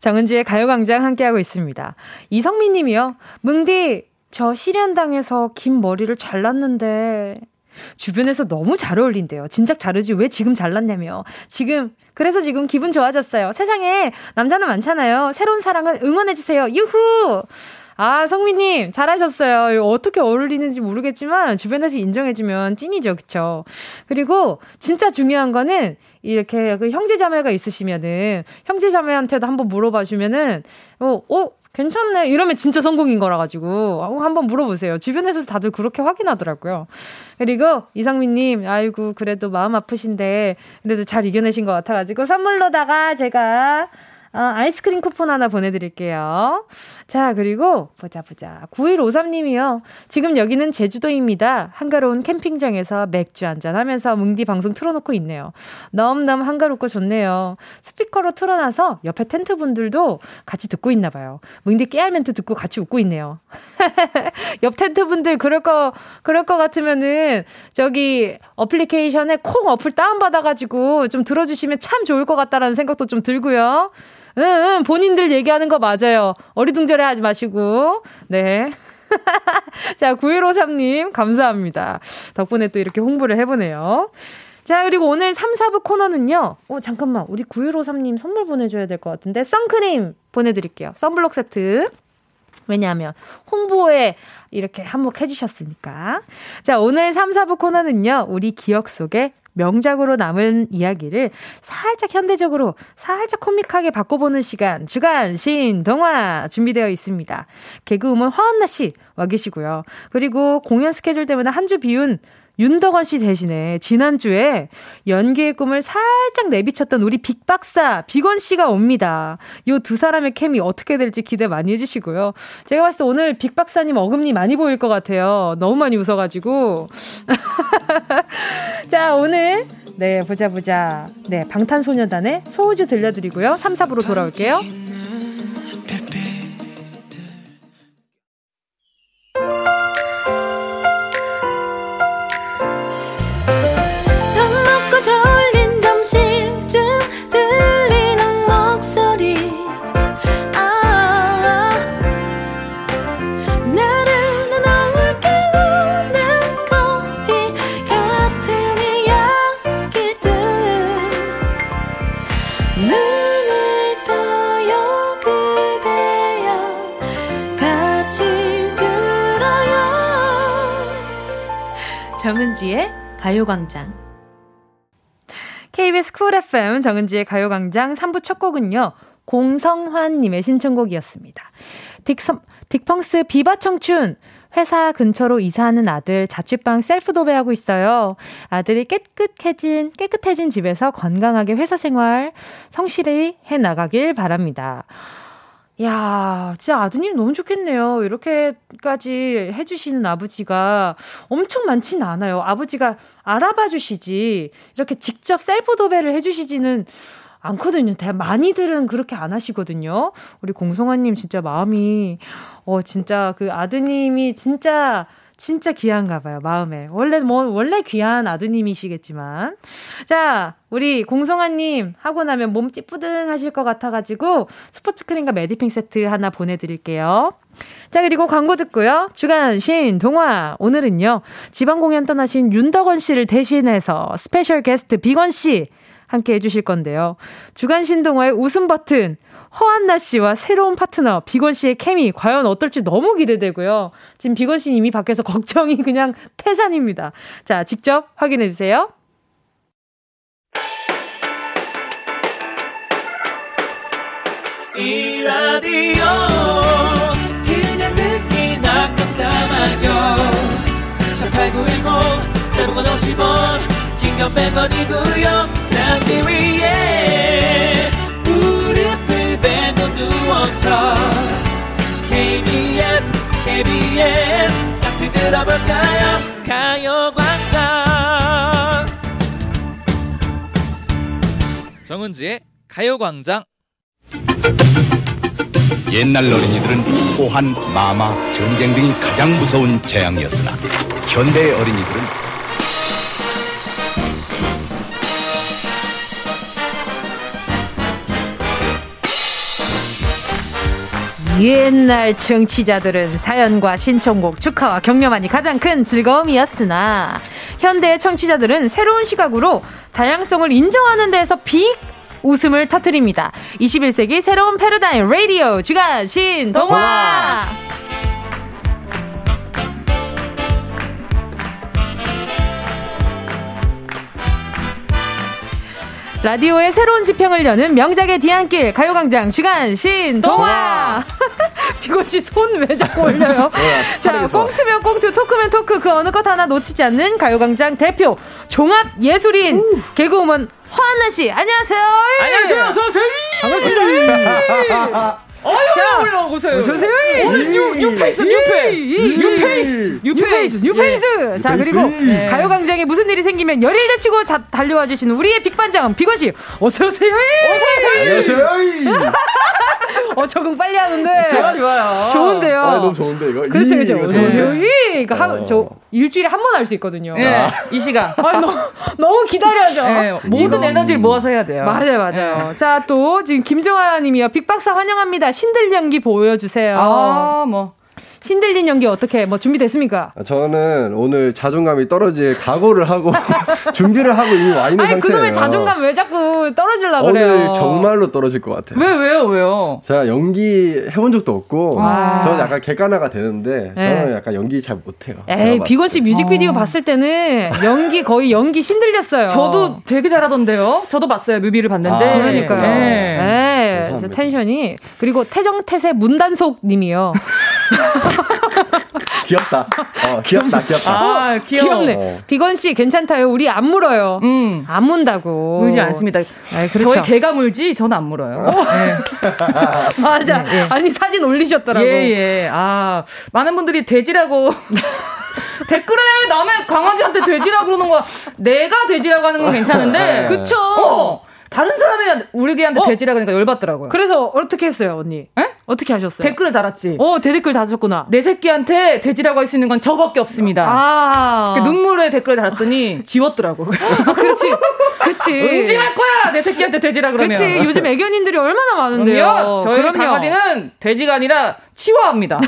정은지의 가요광장 함께하고 있습니다. 이성민 님이요. 뭉디, 저 실현당해서 긴 머리를 잘랐는데 주변에서 너무 잘 어울린대요. 진작 자르지 왜 지금 잘랐냐며. 지금 그래서 지금 기분 좋아졌어요. 세상에 남자는 많잖아요. 새로운 사랑은 응원해주세요. 유후. 아, 성민님 잘하셨어요. 이거 어떻게 어울리는지 모르겠지만 주변에서 인정해주면 찐이죠, 그쵸? 그리고 진짜 중요한 거는 이렇게 그 형제자매가 있으시면은 형제자매한테도 한번 물어봐주면은 어, 어 괜찮네 이러면 진짜 성공인 거라 가지고 한번 물어보세요. 주변에서 다들 그렇게 확인하더라고요. 그리고 이상민님, 아이고 그래도 마음 아프신데 그래도 잘 이겨내신 것 같아가지고 선물로다가 제가 어, 아이스크림 쿠폰 하나 보내드릴게요. 자, 그리고 보자 보자. 구일오삼 님이요. 지금 여기는 제주도입니다. 한가로운 캠핑장에서 맥주 한잔하면서 뭉디 방송 틀어놓고 있네요. 너무너무 한가롭고 좋네요. 스피커로 틀어놔서 옆에 텐트분들도 같이 듣고 있나 봐요. 뭉디 깨알 멘트 듣고 같이 웃고 있네요. 옆 텐트분들 그럴 거 그럴 거 같으면은 저기 어플리케이션에 콩 어플 다운받아가지고 좀 들어주시면 참 좋을 것 같다라는 생각도 좀 들고요. 응, 응, 본인들 얘기하는 거 맞아요. 어리둥절해 하지 마시고. 네. 자, 구일오삼 님, 감사합니다. 덕분에 또 이렇게 홍보를 해보네요. 자, 그리고 오늘 삼, 사 부 코너는요. 어, 잠깐만. 우리 구일오삼 님 선물 보내줘야 될 것 같은데. 선크림 보내드릴게요. 선블록 세트. 왜냐하면 홍보에 이렇게 한몫해주셨으니까. 자, 오늘 삼, 사 부 코너는요. 우리 기억 속에 명작으로 남은 이야기를 살짝 현대적으로 살짝 코믹하게 바꿔보는 시간, 주간 신동화 준비되어 있습니다. 개그우먼 화한나 씨 와 계시고요. 그리고 공연 스케줄 때문에 한 주 비운 윤덕원 씨 대신에 지난주에 연기의 꿈을 살짝 내비쳤던 우리 빅박사 빅원 씨가 옵니다. 이 두 사람의 케미 어떻게 될지 기대 많이 해주시고요. 제가 봤을 때 오늘 빅박사님 어금니 많이 보일 것 같아요. 너무 많이 웃어가지고. 자, 오늘 네 보자 보자 네 방탄소년단의 소우주 들려드리고요. 삼, 사 부로 돌아올게요. 정은지의 가요광장 케이비에스 쿨 에프엠 정은지의 가요광장 삼 부 첫 곡은요. 공성환님의 신청곡이었습니다. 딕섬, 딕펑스 비바 청춘. 회사 근처로 이사하는 아들 자취방 셀프 도배하고 있어요. 아들이 깨끗해진 깨끗해진 집에서 건강하게 회사 생활 성실히 해나가길 바랍니다. 야, 진짜 아드님 너무 좋겠네요. 이렇게까지 해주시는 아버지가 엄청 많지는 않아요. 아버지가 알아봐 주시지 이렇게 직접 셀프 도배를 해주시지는 않거든요. 많이들은 그렇게 안 하시거든요. 우리 공성환님 진짜 마음이 어 진짜 그 아드님이 진짜 진짜 귀한가 봐요. 마음에 원래 뭐 원래 귀한 아드님이시겠지만 자 우리 공성환님 하고 나면 몸 찌뿌둥하실 것 같아가지고 스포츠 크림과 메디핑 세트 하나 보내드릴게요. 자 그리고 광고 듣고요. 주간 신 동화 오늘은요 지방 공연 떠나신 윤덕원 씨를 대신해서 스페셜 게스트 빅원 씨 함께 해주실 건데요. 주간 신동화의 웃음 버튼 허한나 씨와 새로운 파트너 빅원 씨의 케미 과연 어떨지 너무 기대되고요. 지금 빅원 씨는 이미 밖에서 걱정이 그냥 태산입니다. 자, 직접 확인해 주세요. 이 라디오 그냥 듣기나 깜짝마요 일팔구일공 대목원 오십 원 긴건 백 원이고요. 잔디 위에 무릎을 베고 누워서 케이비에스 케이비에스 같이 들어볼까요 가요광장 정은지의 가요광장 옛날 어린이들은 호환, 마마, 전쟁 등이 가장 무서운 재앙이었으나 현대의 어린이들은 옛날 청취자들은 사연과 신청곡, 축하와 격려만이 가장 큰 즐거움이었으나 현대의 청취자들은 새로운 시각으로 다양성을 인정하는 데에서 빅 웃음을 터뜨립니다. 이십일 세기 새로운 패러다임 라디오 주간 신동화 라디오의 새로운 지평을 여는 명작의 뒤안길 가요광장 주간 신동화 비건씨 손 왜 자꾸 올려요. 자, 꽁트면 꽁트 토크면 토크 그 어느 것 하나 놓치지 않는 가요광장 대표 종합예술인 오. 개그우먼 화한나씨 안녕하세요. 안녕하세요 선생님 반갑습니다. 자, 올라오세요. 선생님. 오늘 뉴, 뉴페이스, 뉴페. 뉴페이스, 뉴페이스, 뉴페이스. 자, 그리고 네. 가요광장에 무슨 일이 생기면 열일 제치고 자, 달려와 주시는 우리의 빅반장, 빅원씨. 어서오세요. 어서오세요. 안녕하세요. 어, 적응 빨리 하는데. 제가 좋아요. 좋은데요. 아, 너무 좋은데, 이거. 그렇죠, 그렇죠. 어서오세요. 그러니까 한, 저 일주일에 한 번 할 수 있거든요. 네. 아. 이 시간. 아, 너무, 너무 기다려야죠. 네, 모든 에너지를 모아서 해야 돼요. 맞아요, 맞아요. 네. 자, 또 지금 김정아 님이요. 빅박사 환영합니다. 신들 연기 보여주세요. 아, 뭐. 신들린 연기 어떻게 뭐 준비됐습니까? 저는 오늘 자존감이 떨어질 각오를 하고 준비를 하고 이미 와 있는 아니, 상태예요. 아니 그놈의 자존감 왜 자꾸 떨어지려고 오늘 그래요? 오늘 정말로 떨어질 것 같아요. 왜 왜요 왜요? 제가 연기 해본 적도 없고 와. 저는 약간 객관화가 되는데 네. 저는 약간 연기 잘 못해요. 에이 비건 씨 뮤직비디오 어. 봤을 때는 연기 거의 연기 신들렸어요. 저도 되게 잘하던데요. 저도 봤어요 뮤비를 봤는데 아, 그러니까요. 네. 네. 텐션이 그리고 태정태세 문단속님이요. 귀엽다. 어, 귀엽다, 귀엽다. 아, 어, 귀엽네. 어. 빅원 씨, 괜찮다요. 우리 안 물어요. 음. 안 문다고. 물지 않습니다. 네, 그렇죠. 저희 개가 물지, 저는 안 물어요. 네. 맞아. 네, 네. 아니, 사진 올리셨더라고요. 예, 예. 아, 많은 분들이 돼지라고. 댓글에 남의 강아지한테 돼지라고 그러는 거, 내가 돼지라고 하는 건 괜찮은데. 그쵸. 어. 다른 사람이 우리 개한테 어? 돼지라 그러니까 열받더라고요. 그래서 어떻게 했어요, 언니? 에? 어떻게 하셨어요? 댓글을 달았지. 어, 대댓글 달았구나. 내 새끼한테 돼지라고 할 수 있는 건 저밖에 없습니다. 아. 그 눈물의 댓글을 달았더니 지웠더라고. 아, 그렇지. 그렇지. 응징할 거야, 내 새끼한테 돼지라 그러면. 그렇지. 요즘 애견인들이 얼마나 많은데요. 그럼요. 저희 그럼요. 강아지는 돼지가 아니라 치와합니다.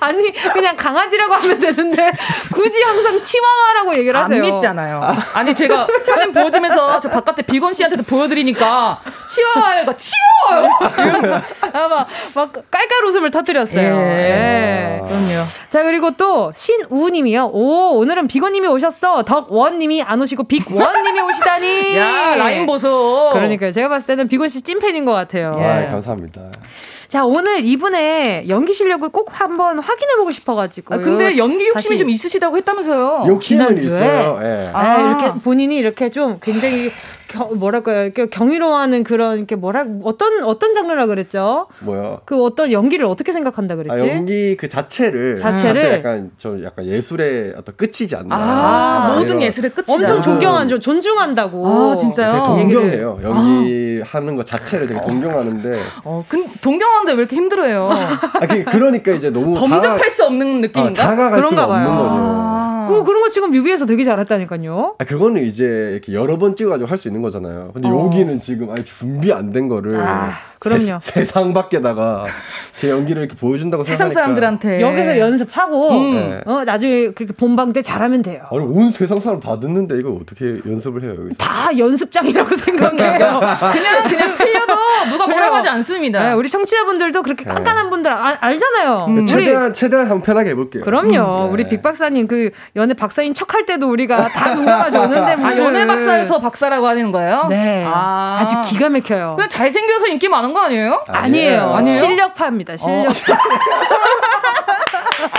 아니 그냥 강아지라고 하면 되는데 굳이 항상 치와와라고 얘기를 하세요. 안 믿잖아요. 아니 제가 사진 보여주면서 저 바깥에 빅원 씨한테도 보여드리니까 치와와예요. 치와와요. 아마 막 깔깔 웃음을 터뜨렸어요. 예. 예. 그럼요. 자 그리고 또 신우님이요. 오 오늘은 빅원님이 오셨어. 덕원님이 안 오시고 빅원님이 오시다니. 야 라인 보소. 그러니까요. 제가 봤을 때는 빅원 씨 찐팬인 것 같아요. 예. 아, 감사합니다. 자 오늘 이분의 연기 실력을 꼭 한번 확인해보고 싶어가지고. 아, 근데 연기 욕심이 좀 있으시다고 했다면서요? 욕심은 있어요. 예. 아, 아, 이렇게 본인이 이렇게 좀 굉장히 뭐랄까요 경이로워하는 그런 이렇게 뭐라 어떤 어떤 장르라 그랬죠? 뭐요? 그 어떤 연기를 어떻게 생각한다 그랬지? 아, 연기 그 자체를 자체를 자체 약간 저 약간 예술의 어떤 끝이지 않나? 아, 아 모든 예술의 끝이다. 엄청 존경하죠, 존중한다고. 아 진짜요? 되게 동경해요. 연기 아. 하는 거 자체를 되게 동경하는데. 어, 근 동경하는데 왜 이렇게 힘들어요? 아, 그러니까 이제 너무 범접할 다가, 수 없는 느낌인가? 아, 다가갈 수가 없는 거죠. 아. 그럼 그런 거 지금 뮤비에서 되게 잘했다니까요. 아 그거는 이제 이렇게 여러 번 찍어가지고 할 수 있는 거잖아요. 근데 어. 여기는 지금 아예 준비 안 된 거를 아, 그럼요. 세, 세상 밖에다가 제 연기를 이렇게 보여준다고 세상 생각하니까. 사람들한테 여기서 연습하고 음. 네. 어, 나중에 그렇게 본방 때 잘하면 돼요. 아니 온 세상 사람 다 듣는데 이거 어떻게 연습을 해요? 여기서. 다 연습장이라고 생각해요. 그냥 그냥 틀려도 누가 뭐라고 하지 않습니다. 네, 우리 청취자분들도 그렇게 깐깐한 분들 아, 알잖아요. 음. 최대한 최대한 한번 편하게 해볼게요. 그럼요. 음. 우리 빅박사님 그 연애 박사인 척할 때도 우리가 다 눈감아줬는데 무슨 아, 연애 박사에서 박사라고 하는 거예요? 네. 아. 아주 기가 막혀요. 그냥 잘생겨서 인기 많은 거 아니에요? 아니에요. 아니에요. 아니에요? 실력파입니다. 실력파. 어.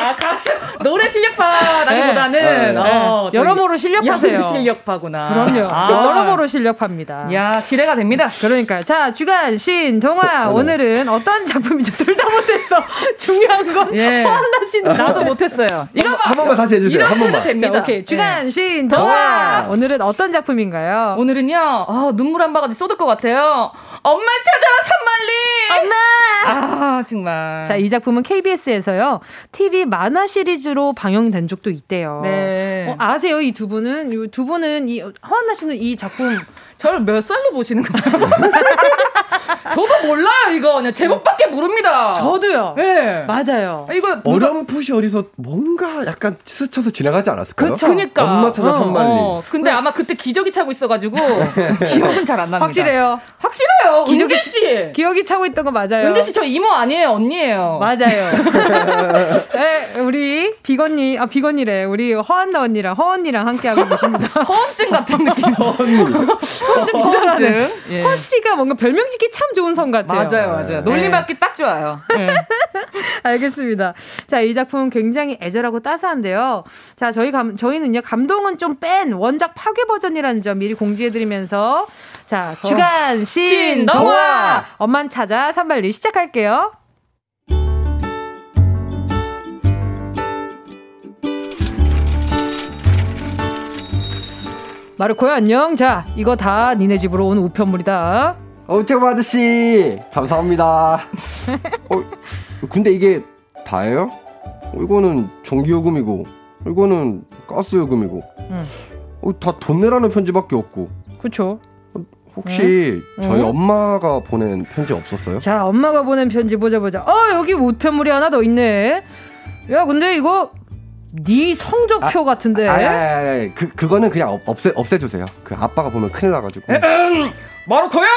아, 가수 노래 실력파라기보다는 네. 네. 어, 여러모로 실력파세요. 실력파구나. 그럼요. 아. 여러모로 실력파입니다. 야, 기대가 됩니다. 그러니까요. 자, 주간 신 동화 저, 오늘은 어떤 작품인지 둘 다 못했어. 중요한 건 예. 화한나 씨도 나도 못했어요. 이거 봐. 한 번만 다시 해주세요. 한 번만. 됩니다. 자, 오케이. 주간 신 동화 네. 오늘은 어떤 작품인가요? 오늘은요. 아, 눈물 한 바가지 쏟을 것 같아요. 엄마 찾아 산만리. 엄마. 아 정말. 자, 이 작품은 케이비에스에서요. 티비 만화 시리즈로 방영된 적도 있대요. 네. 어, 아세요? 이 두 분은 이 두 분은 이 허한나 씨는 이 작품. 저를 몇 살로 보시는 거예요? 저도 몰라요, 이거. 그냥 제목밖에 모릅니다. 저도요. 네. 맞아요. 이거. 어렴풋이 어디서 뭔가 약간 스쳐서 지나가지 않았을까요? 그쵸. 그니까. 엄마 찾아 산만리. 어, 어. 근데 아마 그때 기저귀 차고 있어가지고 기억은 잘 안 납니다. 확실해요. 확실해요. 기저귀, 은재씨. 기억이 차고 있던 거 맞아요. 은재씨, 저 이모 아니에요. 언니예요. 맞아요. 네, 우리 빅언니, 아, 빅언니래. 우리 허한나 언니랑 허언니랑 함께하고 계십니다. 허언증 같은 느낌. 허언니. 허언증 비슷하네요. 예. 허 씨가 뭔가 별명 짓기 참 좋은 성 같아요. 맞아요, 맞아요. 놀림받기 네. 딱 좋아요. 네. 알겠습니다. 자, 이 작품은 굉장히 애절하고 따스한데요. 자, 저희 감, 저희는요 감동은 좀 뺀 원작 파괴 버전이라는 점 미리 공지해드리면서 자 어. 주간 신 동화 엄만 찾아 산발리 시작할게요. 마르코야 안녕. 자 이거 다 니네 집으로 온 우편물이다. 엄청 아저씨 감사합니다. 어, 근데 이게 다예요? 어, 이거는 전기요금이고 이거는 가스요금이고 응. 어, 다 돈 내라는 편지밖에 없고. 그쵸. 혹시 응? 저희 응? 엄마가 보낸 편지 없었어요? 자 엄마가 보낸 편지 보자 보자. 어 여기 우편물이 하나 더 있네. 야 근데 이거 네 성적표 아, 같은데. 아니, 아니, 아니, 아니. 그, 그거는 그냥 없애, 없애주세요. 그 아빠가 보면 큰일 나가지고. 에음, 마루코야!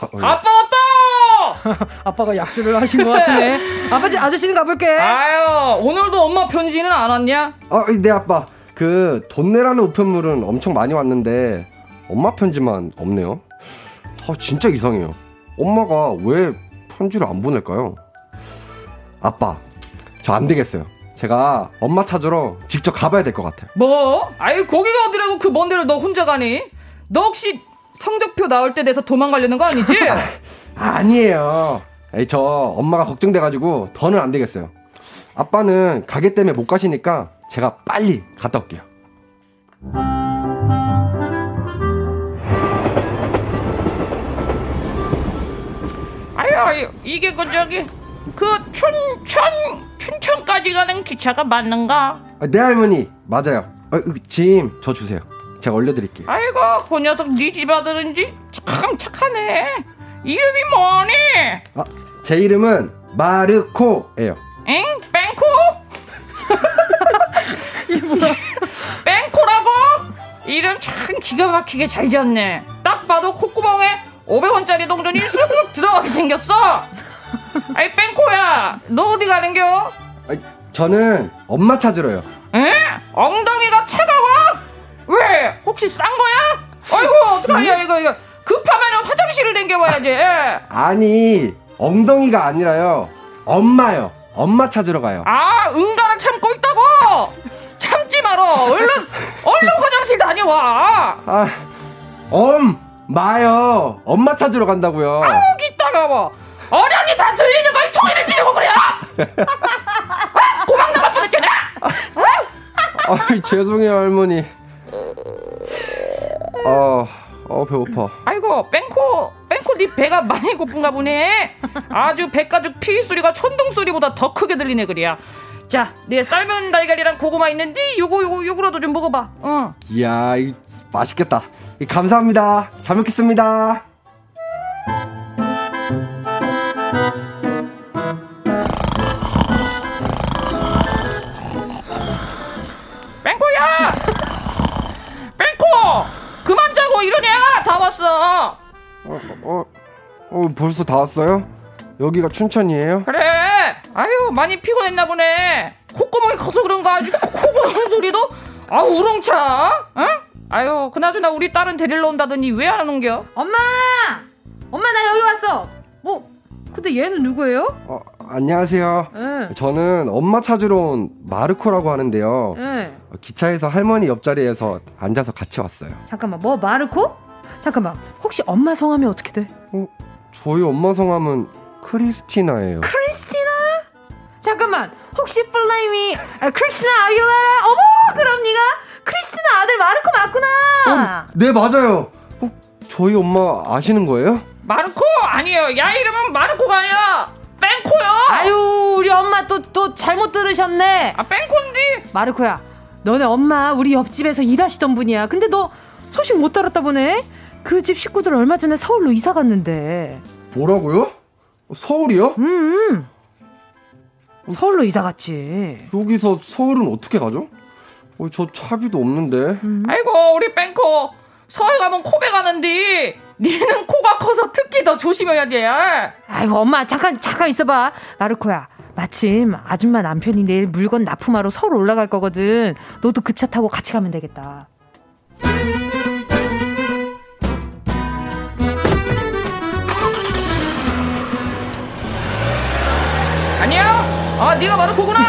어, 어, 아빠 왔다! 아빠가 약주를 하신 것 같은데. 아빠지, 아저씨는 가볼게. 아유, 오늘도 엄마 편지는 안 왔냐? 어, 네, 아빠. 그, 돈 내라는 우편물은 엄청 많이 왔는데, 엄마 편지만 없네요. 아, 진짜 이상해요. 엄마가 왜 편지를 안 보낼까요? 아빠. 저 안 되겠어요. 제가 엄마 찾으러 직접 가봐야 될 것 같아요. 뭐? 아유, 거기가 어디라고 그 먼 데로 너 혼자 가니? 너 혹시 성적표 나올 때 돼서 도망가려는 거 아니지? 아니에요. 에이, 저 엄마가 걱정돼가지고 더는 안 되겠어요. 아빠는 가게 때문에 못 가시니까 제가 빨리 갔다 올게요. 아유, 아유, 이게 그 저기 그 춘천 춘천까지 가는 기차가 맞는가? 아, 네 할머니 맞아요. 아, 짐 저 주세요. 제가 얼려드릴게요. 아이고, 그 녀석 네 집 아들인지 참 착하네. 이름이 뭐니? 아, 제 이름은 마르코예요. 엥? 뺑코? 이 뭐야? 뺑코라고? 이름 참 기가 막히게 잘 지었네. 딱 봐도 콧구멍에 오백 원짜리 동전이 쑥 들어가게 생겼어. 아이, 뺑코야, 너 어디 가는겨? 아이, 저는 엄마 찾으러요. 에? 엉덩이가 차가워? 왜? 혹시 싼 거야? 아이고, 어떡하냐 이거 이거. 급하면 화장실을 댕겨봐야지. 에. 아니, 엉덩이가 아니라요. 엄마요. 엄마 찾으러 가요. 아, 응가랑 참고 있다고? 참지 마라. 얼른 얼른 화장실 다녀와. 아, 엄마요. 엄마 찾으러 간다고요. 아우, 기따가워. 어련히 다 들리는 거에 소리를 지르고 그래요. 아, 고막 나갈 뻔했잖아. 아, 아, 죄송해요 할머니. 어, 어 배고파. 아이고, 뺑코 뺑코 네 배가 많이 고픈가 보네. 아주 배가죽 피 소리가 천둥 소리보다 더 크게 들리네 그래야. 자, 네 삶은 달걀이랑 고구마 있는데 요거 요거 요거라도 좀 먹어봐. 어. 이야, 이, 맛있겠다. 이, 감사합니다. 잘 먹겠습니다. 뺑코야! 뺑코! 그만 자고 이러냐? 다 왔어. 어, 어, 어, 벌써 다 왔어요? 여기가 춘천이에요? 그래. 아유, 많이 피곤했나 보네. 콧구멍이 커서 그런가 아주 코고는 소리도 아우 우렁차. 응? 아유, 그나저나 우리 딸은 데리러 온다더니 왜 안 오는겨? 엄마! 엄마, 나 여기 왔어. 뭐? 근데 얘는 누구예요? 어, 안녕하세요. 네. 저는 엄마 찾으러 온 마르코라고 하는데요. 네. 기차에서 할머니 옆자리에서 앉아서 같이 왔어요. 잠깐만, 뭐 마르코? 잠깐만, 혹시 엄마 성함이 어떻게 돼? 어, 저희 엄마 성함은 크리스티나예요. 크리스티나? 잠깐만, 혹시 플레이미 아, 크리스티나 아기로라? 어머, 그럼 네가 크리스티나 아들 마르코 맞구나. 어, 네, 맞아요. 어, 저희 엄마 아시는 거예요? 마르코? 아니에요. 야, 이름은 마르코가 아니라 뺑코요. 아유, 우리 엄마 또 또 잘못 들으셨네. 아, 뺑코인데. 마르코야, 너네 엄마 우리 옆집에서 일하시던 분이야. 근데 너 소식 못 들었다 보네. 그 집 식구들 얼마 전에 서울로 이사 갔는데. 뭐라고요? 서울이요? 음. 서울로 이사 갔지. 여기서 서울은 어떻게 가죠? 어, 저 차비도 없는데. 음. 아이고, 우리 뺑코. 서울 가면 코베 가는데. 니는 코가 커서 특히 더 조심해야 돼. 아이고, 엄마 잠깐 잠깐 있어봐. 마르코야, 마침 아줌마 남편이 내일 물건 납품하러 서울 올라갈 거거든. 너도 그 차 타고 같이 가면 되겠다. 안녕? 아, 네가 마르코구나.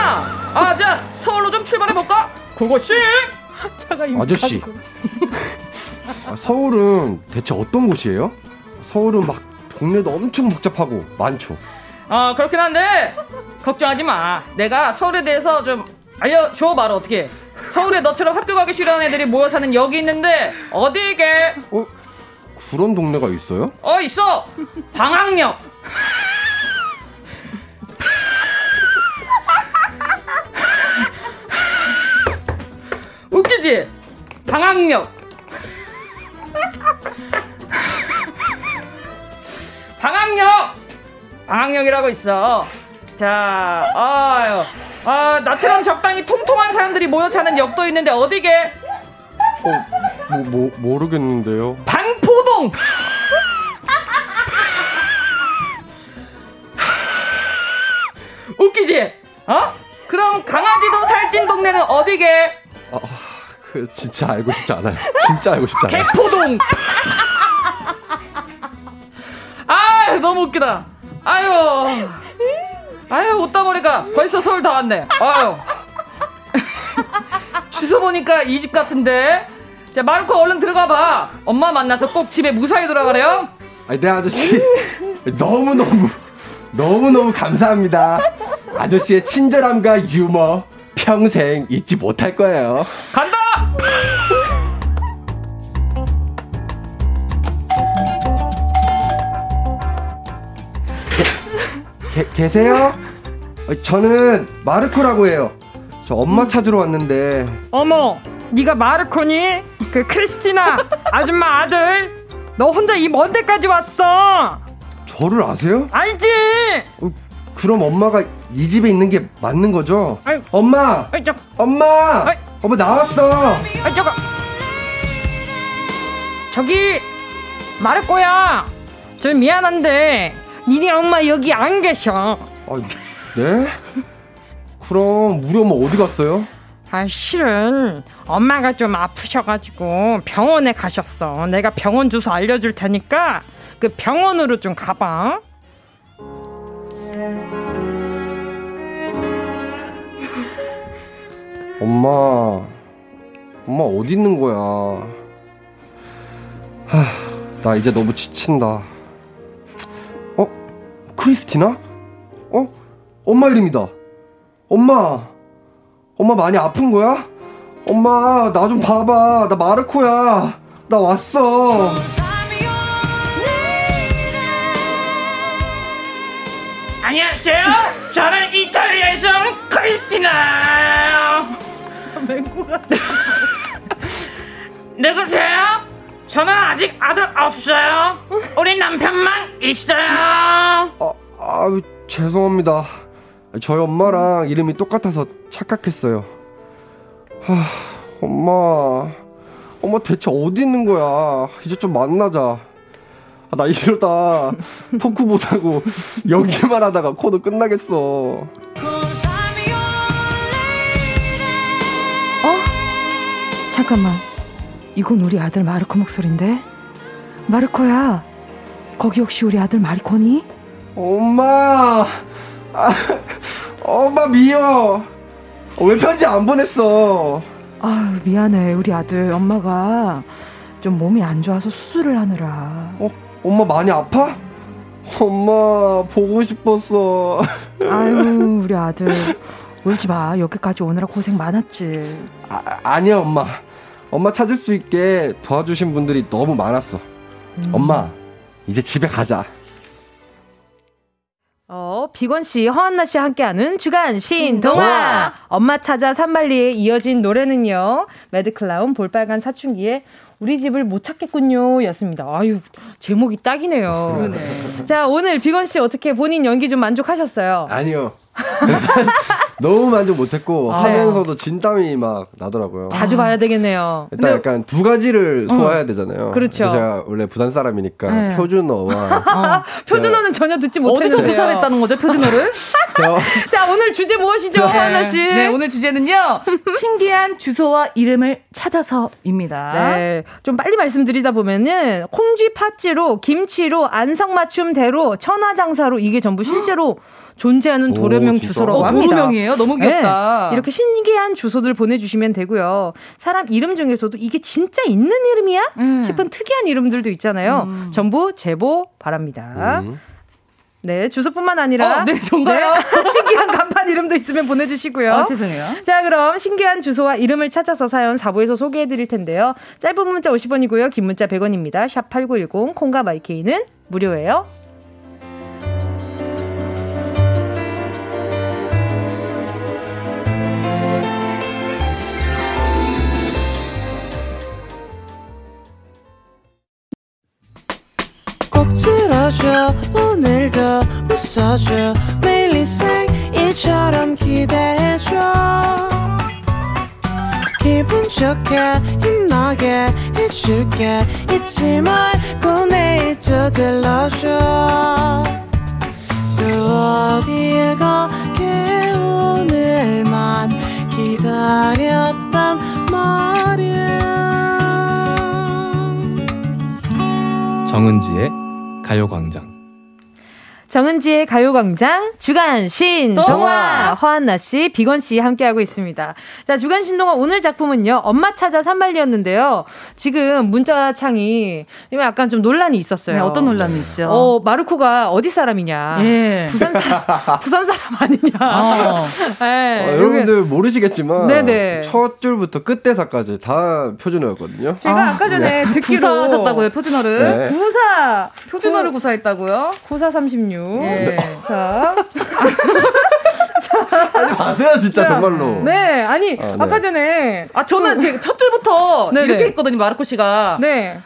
아, 자, 서울로 좀 출발해볼까? 고고씨. 아저씨. 아, 서울은 대체 어떤 곳이에요? 서울은 막 동네도 엄청 복잡하고 많죠. 아, 어, 그렇긴 한데 걱정하지 마. 내가 서울에 대해서 좀 알려줘. 말아, 어떻게 서울에 너처럼 학교 가기 싫어하는 애들이 모여 사는 여기 있는데 어디게? 어? 그런 동네가 있어요? 어, 있어. 방학역. 웃기지? 방학역. 방학역! 방학역이라고 있어. 자, 아유, 아, 나처럼 적당히 통통한 사람들이 모여 사는 역도 있는데 어디게? 어, 뭐, 뭐 모르겠는데요. 반포동! 웃기지? 어? 그럼 강아지도 살찐 동네는 어디게? 어, 그 진짜 알고 싶지 않아요. 진짜 알고 싶지 않아요. 개포동! 아, 너무 웃기다. 아유, 아유, 웃다 보니까 벌써 서울 다 왔네. 아유. 주소 보니까 이 집 같은데. 자, 마르코 얼른 들어가봐. 엄마 만나서 꼭 집에 무사히 돌아가래요. 아니, 네 아저씨 너무너무 너무너무 감사합니다. 아저씨의 친절함과 유머 평생 잊지 못할 거예요. 간다! 게, 계세요? 저는 마르코라고 해요. 저 엄마 찾으러 왔는데. 어머, 네가 마르코니? 그 크리스티나 아줌마 아들? 너 혼자 이 먼 데까지 왔어? 저를 아세요? 알지. 어, 그럼 엄마가 이 집에 있는 게 맞는 거죠? 아유. 엄마! 아유, 엄마! 아유. 엄마 나왔어! 아유, 저거. 저기 마르코야, 저 미안한데 니네 엄마 여기 안 계셔. 아, 네? 그럼 우리 엄마 어디 갔어요? 아, 실은 엄마가 좀 아프셔가지고 병원에 가셨어. 내가 병원 주소 알려줄 테니까 그 병원으로 좀 가봐. 엄마, 엄마 어디 있는 거야? 하, 나 이제 너무 지친다. 어? 크리스티나? 어? 엄마 이름이다. 엄마, 엄마 많이 아픈 거야? 엄마, 나 좀 봐봐. 나 마르코야. 나 왔어. 안녕하세요. 저는 이탈리아에서 온 크리스티나. 맹구가. 누구세요? 저는 아직 아들 없어요. 우리 남편만 있어요. 아, 아, 죄송합니다. 저희 엄마랑 이름이 똑같아서 착각했어요. 하, 엄마, 엄마 대체 어디 있는 거야? 이제 좀 만나자. 아, 나 이러다 토크 못하고 연기만 하다가 코너 끝나겠어. 어? 잠깐만, 이건 우리 아들 마르코 목소린데? 마르코야, 거기 혹시 우리 아들 마르코니? 엄마, 아, 엄마 미워. 왜 편지 안 보냈어? 아유, 미안해. 우리 아들 엄마가 좀 몸이 안 좋아서 수술을 하느라. 어? 엄마 많이 아파? 엄마 보고 싶었어. 아유, 우리 아들 울지 마. 여기까지 오느라 고생 많았지. 아, 아니야 엄마. 엄마 찾을 수 있게 도와주신 분들이 너무 많았어. 음. 엄마 이제 집에 가자. 어, 빅원씨, 허한나씨와 함께하는 주간 신동아. 엄마 찾아 산발리에 이어진 노래는요, 매드클라운 볼빨간 사춘기에 우리 집을 못 찾겠군요 였습니다. 아유, 제목이 딱이네요. 자, 오늘 빅원씨 어떻게 본인 연기 좀 만족하셨어요? 아니요. 너무 만족 못했고, 아, 하면서도 진땀이 막 나더라고요. 자주 봐야 되겠네요. 일단 근데... 약간 두 가지를 소화해야 되잖아요. 그렇죠. 제가 원래 부산 사람이니까 네. 표준어와 어. 표준어는 전혀 듣지 못했는데 어디서 부산했다는 거죠, 표준어를? 자, 오늘 주제 무엇이죠, 하나 씨? 네. 네, 오늘 주제는요, 신기한 주소와 이름을 찾아서입니다. 네, 좀 빨리 말씀드리다 보면은 콩쥐 팥쥐로 김치로 안성맞춤대로 천하장사로 이게 전부 실제로 존재하는 도로명 주소라고 어, 합니다. 도로명이에요? 너무 귀엽다. 네, 이렇게 신기한 주소들 보내주시면 되고요. 사람 이름 중에서도 이게 진짜 있는 이름이야? 음. 싶은 특이한 이름들도 있잖아요. 음. 전부 제보 바랍니다. 음. 네, 주소뿐만 아니라 어, 네, 정말요. 네, 신기한 간판 이름도 있으면 보내주시고요. 아, 죄송해요. 자, 그럼 신기한 주소와 이름을 찾아서 사연 사 부에서 소개해드릴 텐데요. 짧은 문자 오십 원이고요. 긴 문자 백 원입니다. 샵 팔구일공, 콩과 마이케이는 무료예요. 들어줘, 오늘도 웃어줘, 매일 일상일처럼 기대해줘. 기분 좋게 힘나게 해줄게. 잊지 말고 내일 또 들러줘. 또 어딜 가게 오늘만 기다렸단 말이야. 정은지의 가요광장. 정은지의 가요광장 주간 신동화 화한나 씨, 빅원 씨 함께하고 있습니다. 자, 주간 신동화 오늘 작품은요, 엄마 찾아 산만리였는데요. 지금 문자 창이 약간 좀 논란이 있었어요. 네, 어떤 논란이 있죠? 어, 마르코가 어디 사람이냐? 예. 부산 사람, 부산 사람 아니냐? 어. 네, 어, 여러분들 모르시겠지만 네네. 첫 줄부터 끝대사까지 다 표준어였거든요. 제가 아, 아까 전에 네. 듣기로 구사하셨다고요, 표준어를. 네. 구사 표준어를 구... 구사했다고요? 구사삼십육. 네. 자. 자. 아니, 마세요, 진짜, 자. 정말로. 네, 아니, 아, 네. 아까 전에. 아, 저는 제 첫 줄부터 네네. 이렇게 했거든요, 마르코 씨가. 네.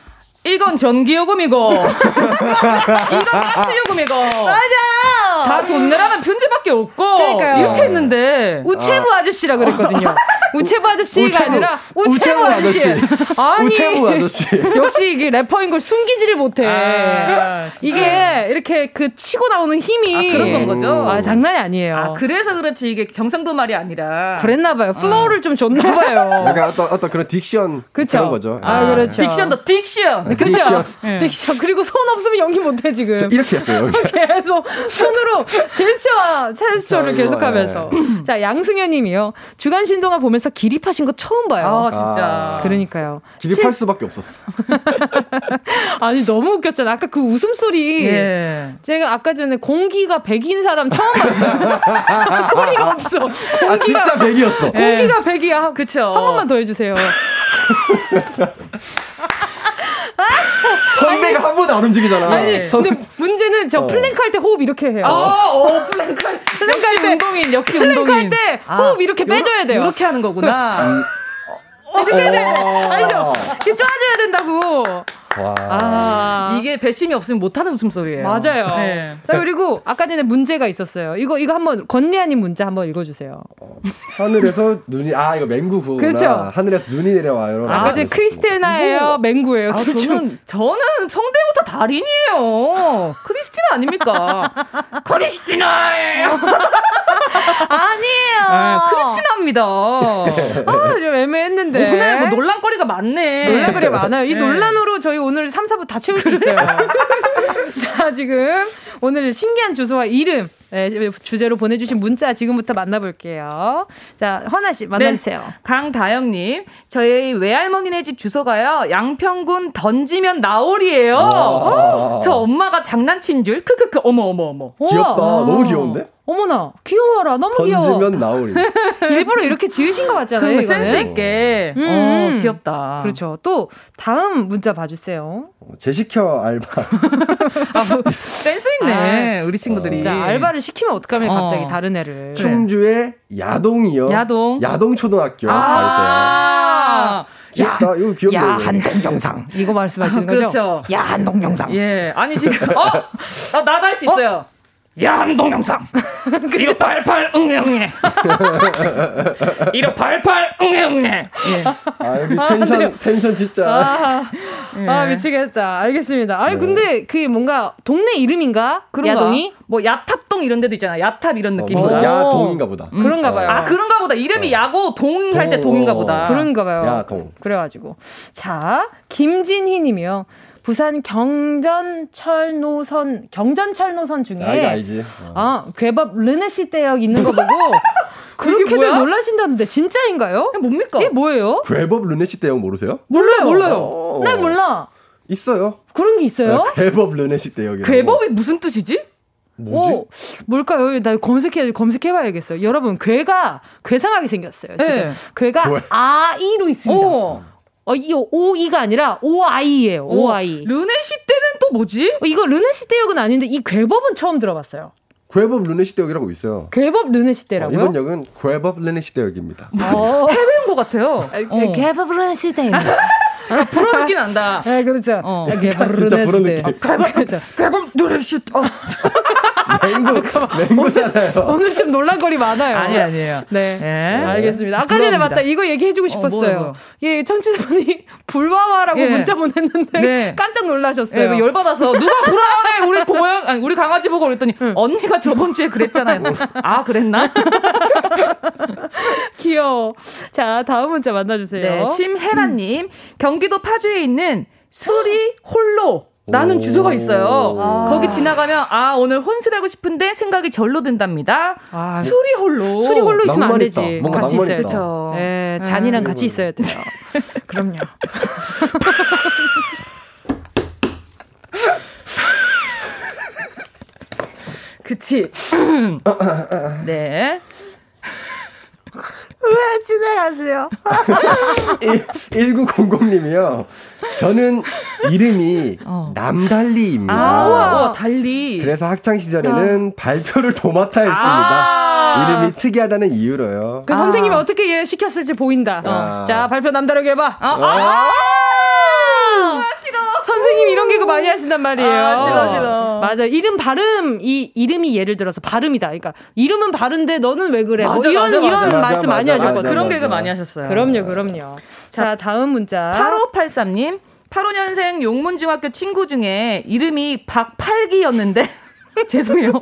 이건 전기요금이고. 이건 가스요금이고. 맞아! 다 돈 내라는 편지밖에 없고. 그러니까요. 이렇게 했는데. 우체부 아저씨라 그랬거든요. 우체부 아저씨가 우체부, 아니라 우체부, 우체부 아저씨. 아저씨. 아니, 우체부 아저씨. 역시 이게 래퍼인 걸 숨기지를 못해. 아, 이게 이렇게 그 치고 나오는 힘이 아, 그런 건 거죠. 아, 장난이 아니에요. 아, 그래서 그렇지 이게 경상도 말이 아니라 그랬나 봐요. 플로우를 아. 좀 줬나 봐요. 약간 어떤 어떤 그런 딕션 그쵸? 그런 거죠. 아, 아 그렇죠. 딕션도 딕션. 아, 그렇죠. 딕션. 네. 딕션. 그리고 손 없으면 연기 못해 지금. 저 이렇게 했어요. 여기. 계속 손으로 제스처와 제스처를 계속하면서. 네. 자, 양승현님이요. 주간 신동아 보면. 그래서 기립하신 거 처음 봐요. 아, 진짜. 아, 그러니까요. 기립할 칠... 수밖에 없었어. 아니, 너무 웃겼잖아. 아까 그 웃음소리. 예. 제가 아까 전에 공기가 백인 사람 처음 봤어요. 소리가 없어. 공기가, 아, 진짜 백이었어. 공기가 백이야. 예. 그쵸. 한 번만 더 해주세요. 선배가 한 번도 안 움직이잖아. 아니, 선... 근데 문제는 저 플랭크 할 때 호흡 이렇게 해요. 아, 어, 플랭크 할 때. 운동인, 역시 운동인. 플랭크 할 때 호흡 이렇게 아, 빼줘야 돼요. 이렇게 하는 거구나. 어, 이렇게 해야 돼. 아니죠. 이렇게 쪼아줘야 된다고. 와. 아, 이게 배심이 없으면 못하는 웃음소리예요. 맞아요. 네. 자, 그리고 아까 전에 문제가 있었어요. 이거 이거 한번 권리아님 문제 한번 읽어주세요. 어, 하늘에서 눈이 아 이거 맹구 구나. 그렇죠. 하늘에서 눈이 내려와요. 아까 전에 크리스티나예요, 맹구예요. 아, 저는 저는 성대모사 달인이에요. 크리스티나 아닙니까? 크리스티나예요. 아니에요. 아, 크리스티나입니다. 아, 좀 애매했는데. 오늘 뭐 논란거리가 많네. 논란거리가 많아요. 이 네. 논란으로 저희 오늘 삼, 사 부 다 채울 수 있어요. 자, 지금 오늘 신기한 주소와 이름 네, 주제로 보내주신 문자 지금부터 만나볼게요. 자, 허나씨 만나주세요. 네. 강다영님, 저희 외할머니네 집 주소가요 양평군 던지면 나올이에요. 어, 저 엄마가 장난친 줄 크크크. 어머 어머 어머 귀엽다. 와. 너무 귀여운데? 어머나, 귀여워라. 너무 던지면 귀여워. 던지면 나오리. 일부러 이렇게 지으신 것 같잖아요. 센스있게. 음. 어, 귀엽다. 그렇죠. 또, 다음 문자 봐주세요. 제시켜, 알바. 아, 뭐, 센스있네. 아, 우리 친구들이. 자, 알바를 시키면 어떡하면 어. 갑자기 다른 애를. 충주의 야동이요. 야동. 야동초등학교. 아. 갈 때. 야, 나 이거 귀엽네. 야, 한동 영상. 이거 말씀하시는 거죠? 그렇죠. 야, 한동 영상. 예. 아니, 지금. 어? 아, 나도 할 수 있어요. 어? 야한동 영상. 일오팔팔 응애응애. 일오팔팔 응애응애. 예. 아, 여기 텐션, 아, 텐션 진짜. 아, 예. 아, 미치겠다. 알겠습니다. 아니, 네. 근데 그게 뭔가 동네 이름인가? 그런가? 야동이? 뭐 야탑동 이런 데도 있잖아. 야탑 이런 느낌으로. 어, 야동인가 보다. 음. 그런가 봐요. 아, 그런가 보다. 이름이 어. 야고 동 할 때 동인가 보다. 그런가 봐요. 야동. 그래가지고. 자, 김진희 님이요. 부산 경전철 노선, 경전철 노선 중에. 아, 이거 알지. 어. 아, 괴밥 르네시 대역 있는 거 보고. 그렇게들 놀라신다는데, 진짜인가요? 뭡니까? 이게 뭐예요? 괴밥 르네시 대역 모르세요? 몰라요, 몰라요. 네, 몰라. 있어요. 그런 게 있어요? 네, 괴밥 르네시 대역이요. 괴밥이 무슨 뜻이지? 뭐지? 오, 뭘까요? 나 검색해, 검색해봐야겠어요. 여러분, 괴가 괴상하게 생겼어요. 지금. 네. 괴가 왜? 아이로 있습니다. 오. 어, 이 오이가 아니라 오아이예요. 오아이. 르네시 때는 또 뭐지? 어, 이거 르네시 대역은 아닌데 이 괴법은 처음 들어봤어요. 괴법 르네시 대역이라고 있어요. 괴법 르네시 대역이라고요? 어, 이번 역은 괴법 르네시 대역입니다. 어, 해외인 것 같아요. 어. 괴법 르네시 대역. 불어 느낌 난다. 네, 그렇죠. 어. 괴법 르네시 대역. 괴법 르네시 대역. 맹구, 맹구잖아요. 오늘, 오늘 좀 놀란거리 많아요. 아니, 아니에요. 네. 네. 알겠습니다. 아까 부러웁니다. 전에 맞다. 이거 얘기해주고 싶었어요. 어, 뭐, 뭐. 예, 청취자분이 불화와라고 예. 문자 보냈는데 네. 깜짝 놀라셨어요. 예, 열받아서 누가 불화와래 우리 고양, 아니, 우리 강아지 보고 그랬더니 응. 언니가 저번주에 그랬잖아요. 아, 그랬나? 귀여워. 자, 다음 문자 만나주세요. 네. 심혜라님, 음. 경기도 파주에 있는 수리 홀로. 라는 주소가 있어요. 아. 거기 지나가면 아 오늘 혼술하고 싶은데 생각이 절로 든답니다. 아. 술이 홀로. 술이 홀로 있으면 안 되지. 뭔가 같이 있어야 돼요. 예, 잔이랑 음. 같이 있어야 돼요. 그럼요. 그치. 네. 왜 지나가세요? 천구백님이요. 저는 이름이 어. 남달리입니다. 아, 우와, 달리. 그래서 학창시절에는 아. 발표를 도맡아 했습니다. 아. 이름이 특이하다는 이유로요. 그 아. 선생님이 어떻게 시켰을지 보인다. 아. 자, 발표 남다르게 해봐. 아. 아. 아. 선생님 이런 개그 많이 하신단 말이에요. 아, 싫어, 싫어. 맞아. 이름 발음, 이 이름이 예를 들어서 발음이다. 그러니까 이름은 바른데 너는 왜 그래? 맞아, 뭐 이런, 맞아, 이런 맞아, 맞아, 말씀 맞아, 많이 하셨거든요. 그런 개그 많이 하셨어요. 그럼요, 그럼요. 자, 자 다음 문자. 팔오팔삼 님. 팔십오년생 용문중학교 친구 중에 이름이 박팔기였는데. 죄송해요.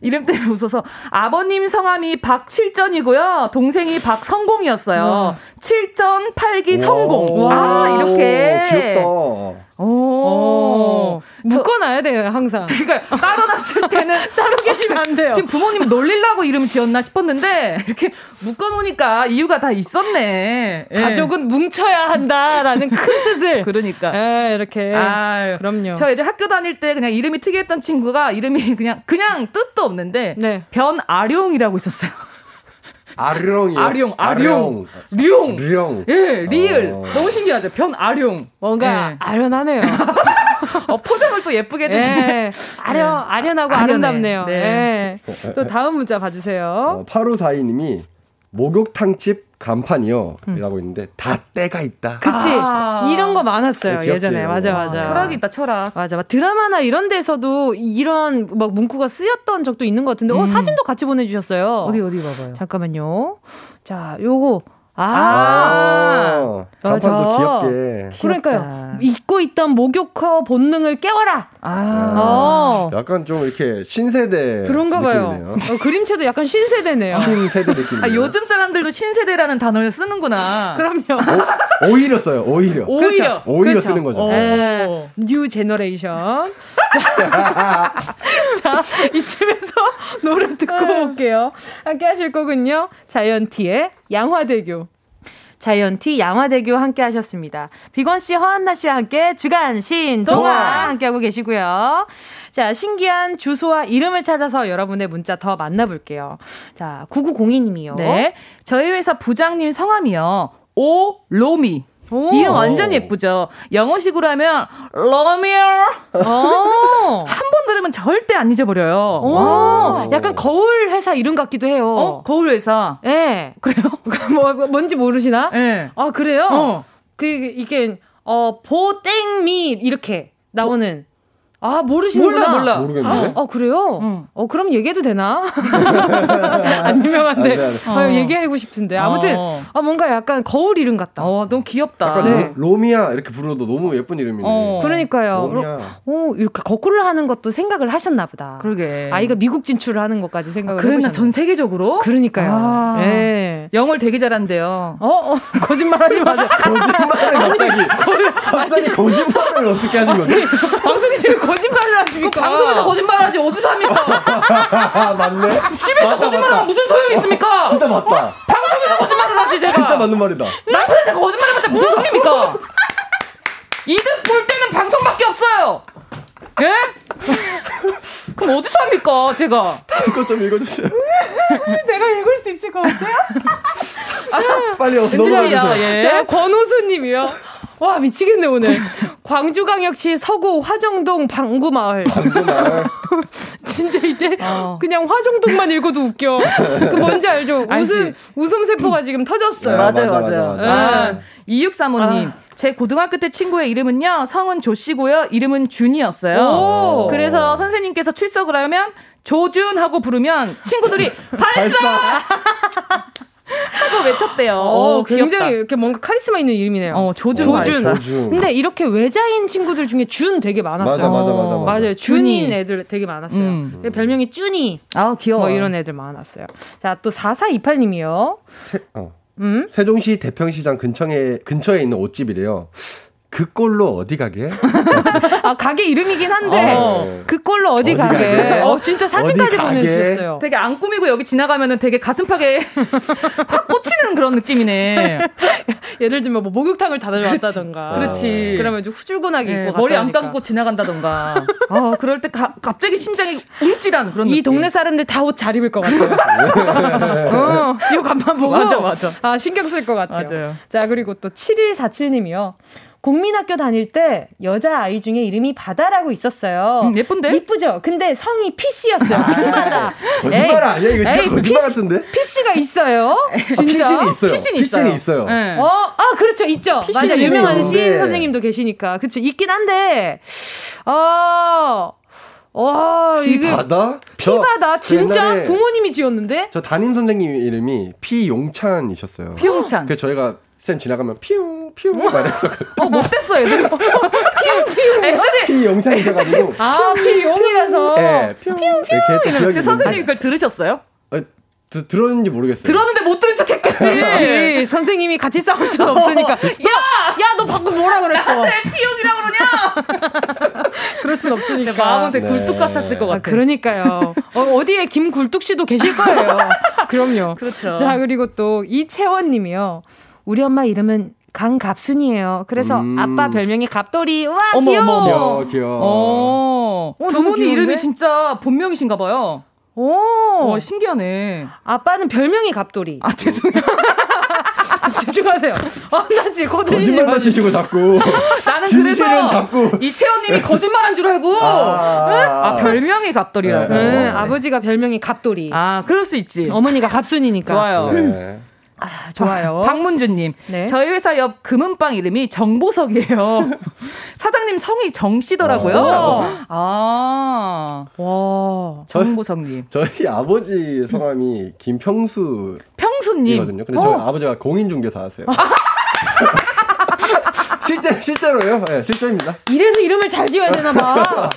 이름 때문에 웃어서 아버님 성함이 박칠전이고요. 동생이 박성공이었어요. 칠전, 팔기, 성공. 아, 이렇게. 귀엽다. 오, 오. 묶어놔야 돼요 항상. 그러니까 따로 났을 때는 따로 계시면 안 돼요. 지금 부모님 놀리려고 이름 지었나 싶었는데 이렇게 묶어놓으니까 이유가 다 있었네. 예. 가족은 뭉쳐야 한다라는 큰 뜻을. 그러니까. 예, 이렇게. 아, 그럼요. 저 이제 학교 다닐 때 그냥 이름이 특이했던 친구가 이름이 그냥 그냥 뜻도 없는데 네. 변아룡이라고 있었어요. 아룡이요. 아룡, 아룡, 룡, 룡, 예, 리을. 어. 너무 신기하죠. 변 아룡. 뭔가 예. 아련하네요. 어, 포장을 또 예쁘게 해주시네. 예. 아련, 예. 아련하고 아련해. 아름답네요. 네. 예. 또 다음 문자 봐주세요. 어, 팔오사이님이 목욕탕집 간판이요. 음. 라고 있는데 다 때가 있다. 그치. 아~ 이런 거 많았어요. 네, 예전에. 맞아, 맞아. 아~ 철학이 있다, 철학. 맞아. 막 드라마나 이런 데서도 이런 막 문구가 쓰였던 적도 있는 것 같은데, 음. 어, 사진도 같이 보내주셨어요. 어디, 어디 봐봐요. 잠깐만요. 자, 요거. 아, 간판도 귀엽게. 그러니까요. 잊고 있던 목욕허 본능을 깨워라. 아, 아~ 약간 좀 이렇게 신세대 그런가봐요. 어, 그림체도 약간 신세대네요. 신세대 느낌. 아, 요즘 사람들도 신세대라는 단어를 쓰는구나. 그럼요. 오, 오히려 써요. 오히려. 오히려. 그렇죠. 오히려 그렇죠. 쓰는 거죠. 네. 뉴 제너레이션. 자, 이쯤에서 노래 듣고 올게요. 함께 하실 곡은요, 자이언티의 양화대교. 자이언티 양화대교 함께 하셨습니다. 빅원씨, 허한나씨와 함께 주간 신동아 함께하고 계시고요. 자, 신기한 주소와 이름을 찾아서 여러분의 문자 더 만나볼게요. 자, 구구공이님이요. 네, 저희 회사 부장님 성함이요, 오로미. 이름 완전 예쁘죠. 영어식으로 하면 로미오. 한 번 들으면 절대 안 잊어버려요. 오. 약간 거울 회사 이름 같기도 해요. 어? 거울 회사. 예. 네. 그래요? 뭐 뭔지 모르시나? 예. 네. 아, 그래요? 어. 그 이게 어 보땡미 이렇게 나오는. 아, 모르시는구나. 몰라, 몰라. 모르겠는데? 아, 아 그래요? 응. 어, 그럼 얘기해도 되나? 안 유명한데. 안 돼, 안 돼. 어. 얘기하고 싶은데. 아무튼, 어. 아, 뭔가 약간 거울 이름 같다. 어, 너무 귀엽다. 약간 네. 로, 로미야 이렇게 부르도 너무 예쁜 이름이네. 어. 그러니까요. 로미야. 어, 이렇게 거꾸로 하는 것도 생각을 하셨나 보다. 그러게. 아이가 미국 진출을 하는 것까지 생각을 하셨나. 아, 그랬나, 전 세계적으로? 그러니까요. 아. 네. 영어를 되게 잘한대요. 어? 어? 거짓말 하지 마세요. 거짓말을 갑자기. 갑자기 거짓말을 어떻게 하신 거죠? 방송이 지금 거짓말을 하십니까? 방송에서 거짓말을 하지 어디서 합니까? 맞네. 집에서 거짓말하면 무슨 소용이 있습니까? 진짜 맞다. 어? 방송에서 거짓말을 하지 제가. 진짜 맞는 말이다. 남편한테 거짓말해봤자 무슨 소용입니까? 이득 볼 때는 방송밖에 없어요. 예? 그럼 어디서 합니까 제가? 그거 좀 읽어주세요. 내가 읽을 수 있을 것 같아요? 아, 빨리 넘어가주세요. 예. 자, 권호수님이요. 와, 미치겠네 오늘. 광주광역시 서구 화정동 방구마을. 방구마을. 진짜 이제 어. 그냥 화정동만 읽어도 웃겨. 그 뭔지 알죠? 웃음, 웃음 세포가 지금 터졌어요. 야, 맞아요, 맞아요. 맞아요. 아, 이육삼오님. 아. 제 고등학교 때 친구의 이름은요, 성은 조씨고요, 이름은 준이었어요. 그래서 선생님께서 출석을 하면 조준하고 부르면 친구들이 발사! 하고 외쳤대요. 오, 굉장히 귀엽다. 이렇게 뭔가 카리스마 있는 이름이네요. 어, 조준. 조준. 조준. 근데 이렇게 외자인 친구들 중에 준 되게 많았어요. 맞아, 맞아, 맞아. 맞아요. 맞아. 준인 애들 되게 많았어요. 음. 별명이 쭈니. 아, 귀여워. 뭐 이런 애들 많았어요. 자, 또 사사이팔님이요. 세, 어. 음? 세종시 대평시장 근처에, 근처에 있는 옷집이래요. 그 꼴로 어디 가게? 아, 가게 이름이긴 한데 어. 그 꼴로 어디, 어디 가게? 가게? 어, 진짜 사진까지 보내주셨어요. 되게 안 꾸미고 여기 지나가면은 되게 가슴팍에 확 꽂히는 그런 느낌이네. 예를 들면 뭐 목욕탕을 다 다녀왔다던가. 그렇지. 어. 그러면 이제 후줄근하게 네, 입고 머리 안 감고 지나간다던가. 어, 그럴 때 가, 갑자기 심장이 움찔한 그런 느낌. 이 동네 사람들 다 옷 잘 입을 것 같아요. 어, 이거 간만 보고. 맞아, 맞아. 아, 신경 쓸 것 같아요. 맞아요. 자, 그리고 또 칠일사칠님이요. 국민학교 다닐 때 여자아이 중에 이름이 바다라고 있었어요. 음, 예쁜데? 이쁘죠? 근데 성이 피씨였어요. 바다. 거짓말 아니야? 이거 진짜 에이, 거짓말 피씨, 같은데? 피씨가 있어요? 진짜? 피씨는 있어요. 피씨는 있어요. 피씨는 있어요. 네. 어? 아, 그렇죠. 있죠. 피씨 맞아. 유명한 시인 네. 선생님도 계시니까. 그렇죠. 있긴 한데, 어, 와, 이게. 피바다? 피바다? 진짜? 부모님이 지었는데? 저 담임 선생님 이름이 피용찬이셨어요. 피용찬. 그래서 저희가 쌤 지나가면 피웅 피웅 말했어. 어, 못됐어 얘들. 어, 피웅 피웅. 피 영상이 돼가지고. 아, 피웅이라서. 네, 피웅 피웅. 근데 선생님 그걸 들으셨어요? 아, 드, 들었는지 모르겠어요. 들었는데 못 들은 척했겠지. 그렇지. 선생님이 같이 싸울 수 없으니까. 야, 야, 너 방금 뭐라 그랬어? 나한테 피웅이라고 그러냐? 그럴 순 없으니까. 마음은 되게 굴뚝 네. 같았을 것 같아. 아, 그러니까요. 어, 어디에 김굴뚝 씨도 계실 거예요. 그럼요. 그렇죠. 자, 그리고 또 이채원님이요. 우리 엄마 이름은 강갑순이에요. 그래서 음. 아빠 별명이 갑돌이. 와, 어머, 귀여워. 귀여워, 귀여워. 어, 두 분이 이름이 진짜 본명이신가 봐요. 오, 와, 신기하네. 아빠는 별명이 갑돌이. 아, 죄송해요. 집중하세요. 아, 나 지금 거짓말만 치시고 자꾸. 나는 그래서 자꾸. 이채원님이 거짓말한 줄 알고. 아, 아 별명이 갑돌이라고. 네, 네. 네. 아버지가 별명이 갑돌이. 아, 그럴 수 있지. 어머니가 갑순이니까. 좋아요. 네. 아, 좋아요. 박문주님. 네. 저희 회사 옆 금은빵 이름이 정보석이에요. 사장님 성이 정씨더라고요. 아, 아. 와. 정보석님. 저희, 저희 아버지 성함이 김평수. 평수님.이거든요. 근데 저희 어. 아버지가 공인중개사 하세요. 아. 실제, 실제로요? 네, 실제입니다. 이래서 이름을 잘 지어야 되나봐.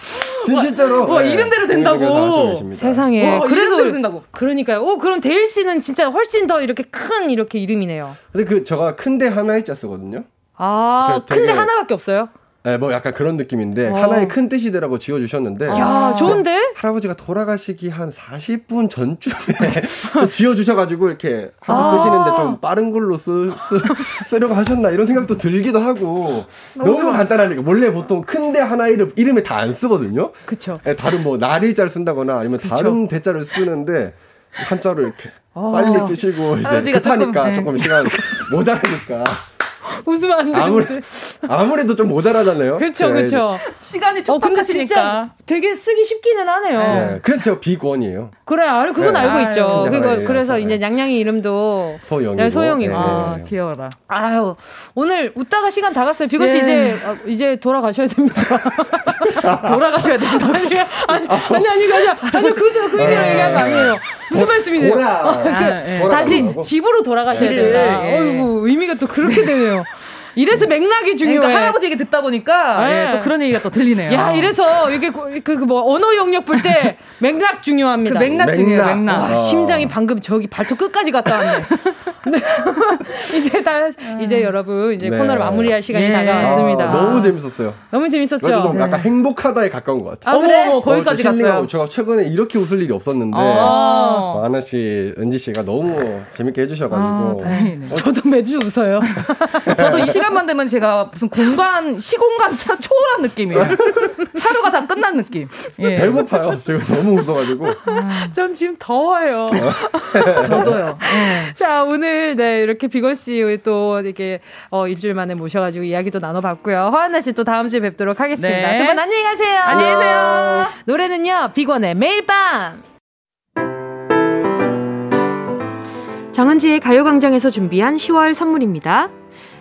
진실대로. 와, 네. 이름대로 된다고. 세상에. 와, 그래서 이름대로 된다고. 그러니까요. 오, 그럼 데일 씨는 진짜 훨씬 더 이렇게 큰 이렇게 이름이네요. 근데 그 제가 큰데 하나 일자 쓰거든요. 아, 되게... 큰데 하나밖에 없어요? 네, 뭐 약간 그런 느낌인데 와. 하나의 큰 뜻이 되라고 지어주셨는데. 야, 좋은데? 할아버지가 돌아가시기 한 사십 분 전쯤에 지어주셔가지고 이렇게 한자 아. 쓰시는데 좀 빠른 글로 쓰, 쓰, 쓰려고 하셨나 이런 생각도 들기도 하고. 너무, 너무 간단하니까. 원래 보통 큰데 하나 이름, 이름에 다 안 쓰거든요. 그쵸. 네, 다른 뭐 날일자를 쓴다거나 아니면 그쵸. 다른 대자를 쓰는데 한자로 이렇게 아. 빨리 쓰시고 이제 급하니까 조금, 조금 시간 모자라니까. 웃으면 안 되는데. 아무래, 아무래도 좀 모자라잖아요. 그렇죠, 그렇죠. 시간이 좀 어, 근데 진짜 되게 쓰기 쉽기는 하네요. 네, 그래서 제가 빅원이에요. 그래, 아, 그건 네. 알고 아유, 있죠. 그거, 예, 그래서 예. 이제 양양이 이름도 소영이고. 네, 소영이고. 예, 아, 예. 귀여워라. 아유, 오늘 웃다가 시간 다 갔어요. 빅원 씨 예. 이제 아, 이제 돌아가셔야 됩니다. 돌아가셔야 됩니다. 아니, 아니, 아니, 아니, 아니, 아니, 그거 그 의미로 얘기한 거 아니에요. 무슨 말씀이세요? 돌아. 아, 그, 아, 다시 돌아가고. 집으로 돌아가셔야 예, 된다. 예. 어이구, 의미가 또 그렇게 되네요. 이래서 맥락이 중요해. 그러니까 할아버지 얘기 듣다 보니까 네. 예, 또 그런 얘기가 또 들리네요. 야, 이래서 이게 그 뭐 언어 영역 볼 때 맥락 중요합니다. 그 맥락, 맥락 중요해요. 맥락. 와, 심장이 방금 저기 발톱 끝까지 갔다 왔네. 네. 이제 다 이제 여러분 이제 네. 코너를 마무리할 시간이 네. 다가왔습니다. 아, 너무 재밌었어요. 너무 재밌었죠. 좀 약간 네. 행복하다에 가까운 것 같아요. 아, 그래? 어머, 거기까지 갔어요. 제가 최근에 이렇게 웃을 일이 없었는데 아~ 뭐, 하나 씨, 은지 씨가 너무 재밌게 해주셔가지고. 아, 네, 네. 어, 저도 매주 웃어요. 저도 이 시간만 되면 제가 무슨 공간 시공간 초월한 느낌이에요. 하루가 다 끝난 느낌. 예. 배고파요. 제가 너무 웃어가지고. 아, 전 지금 더워요. 저도요. 네. 자, 오늘. 네, 이렇게 빅원 씨 또 이렇게 어, 일주일 만에 모셔가지고 이야기도 나눠봤고요. 화한나 씨 또 다음 주에 뵙도록 하겠습니다. 네. 두 분 안녕히 가세요. 안녕히 계세요. 노래는요, 빅원의 매일 밤. 정은지의 가요광장에서 준비한 시월 선물입니다.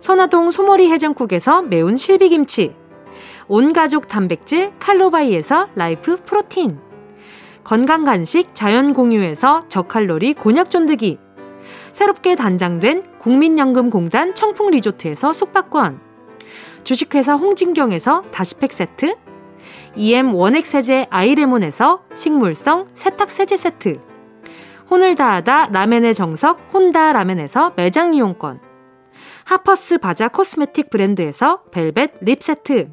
선화동 소머리 해장국에서 매운 실비김치. 온가족 단백질 칼로바이에서 라이프 프로틴, 건강간식 자연공유에서 저칼로리 곤약쫀득이, 새롭게 단장된 국민연금공단 청풍리조트에서 숙박권, 주식회사 홍진경에서 다시팩 세트, 이엠 원액세제 아이레몬에서 식물성 세탁세제 세트, 혼을 다하다 라멘의 정석 혼다 라멘에서 매장 이용권, 하퍼스 바자 코스메틱 브랜드에서 벨벳 립 세트,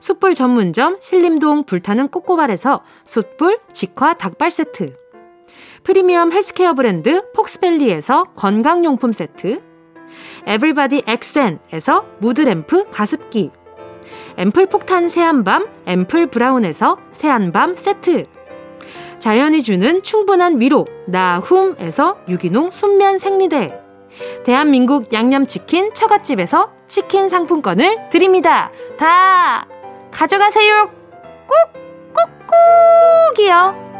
숯불 전문점 신림동 불타는 꼬꼬발에서 숯불 직화 닭발 세트, 프리미엄 헬스케어 브랜드 폭스밸리에서 건강용품 세트, 에브리바디 엑센에서 무드램프 가습기, 앰플 폭탄 새한밤 앰플 브라운에서 새한밤 세트, 자연이 주는 충분한 위로 나훔에서 유기농 순면 생리대, 대한민국 양념치킨 처갓집에서 치킨 상품권을 드립니다. 다 가져가세요. 꾹 꾹 꾹이요.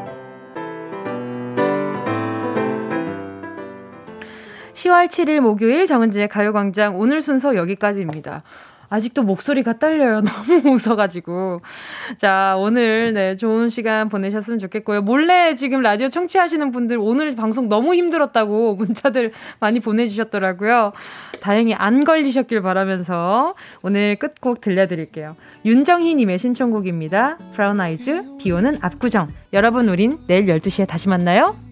시월 칠일 목요일 정은지의 가요광장 오늘 순서 여기까지입니다. 아직도 목소리가 떨려요. 너무 웃어가지고. 자, 오늘 네 좋은 시간 보내셨으면 좋겠고요. 몰래 지금 라디오 청취하시는 분들 오늘 방송 너무 힘들었다고 문자들 많이 보내주셨더라고요. 다행히 안 걸리셨길 바라면서 오늘 끝곡 들려드릴게요. 윤정희님의 신청곡입니다. 브라운 아이즈, 비오는 압구정. 여러분, 우린 내일 열두 시에 다시 만나요.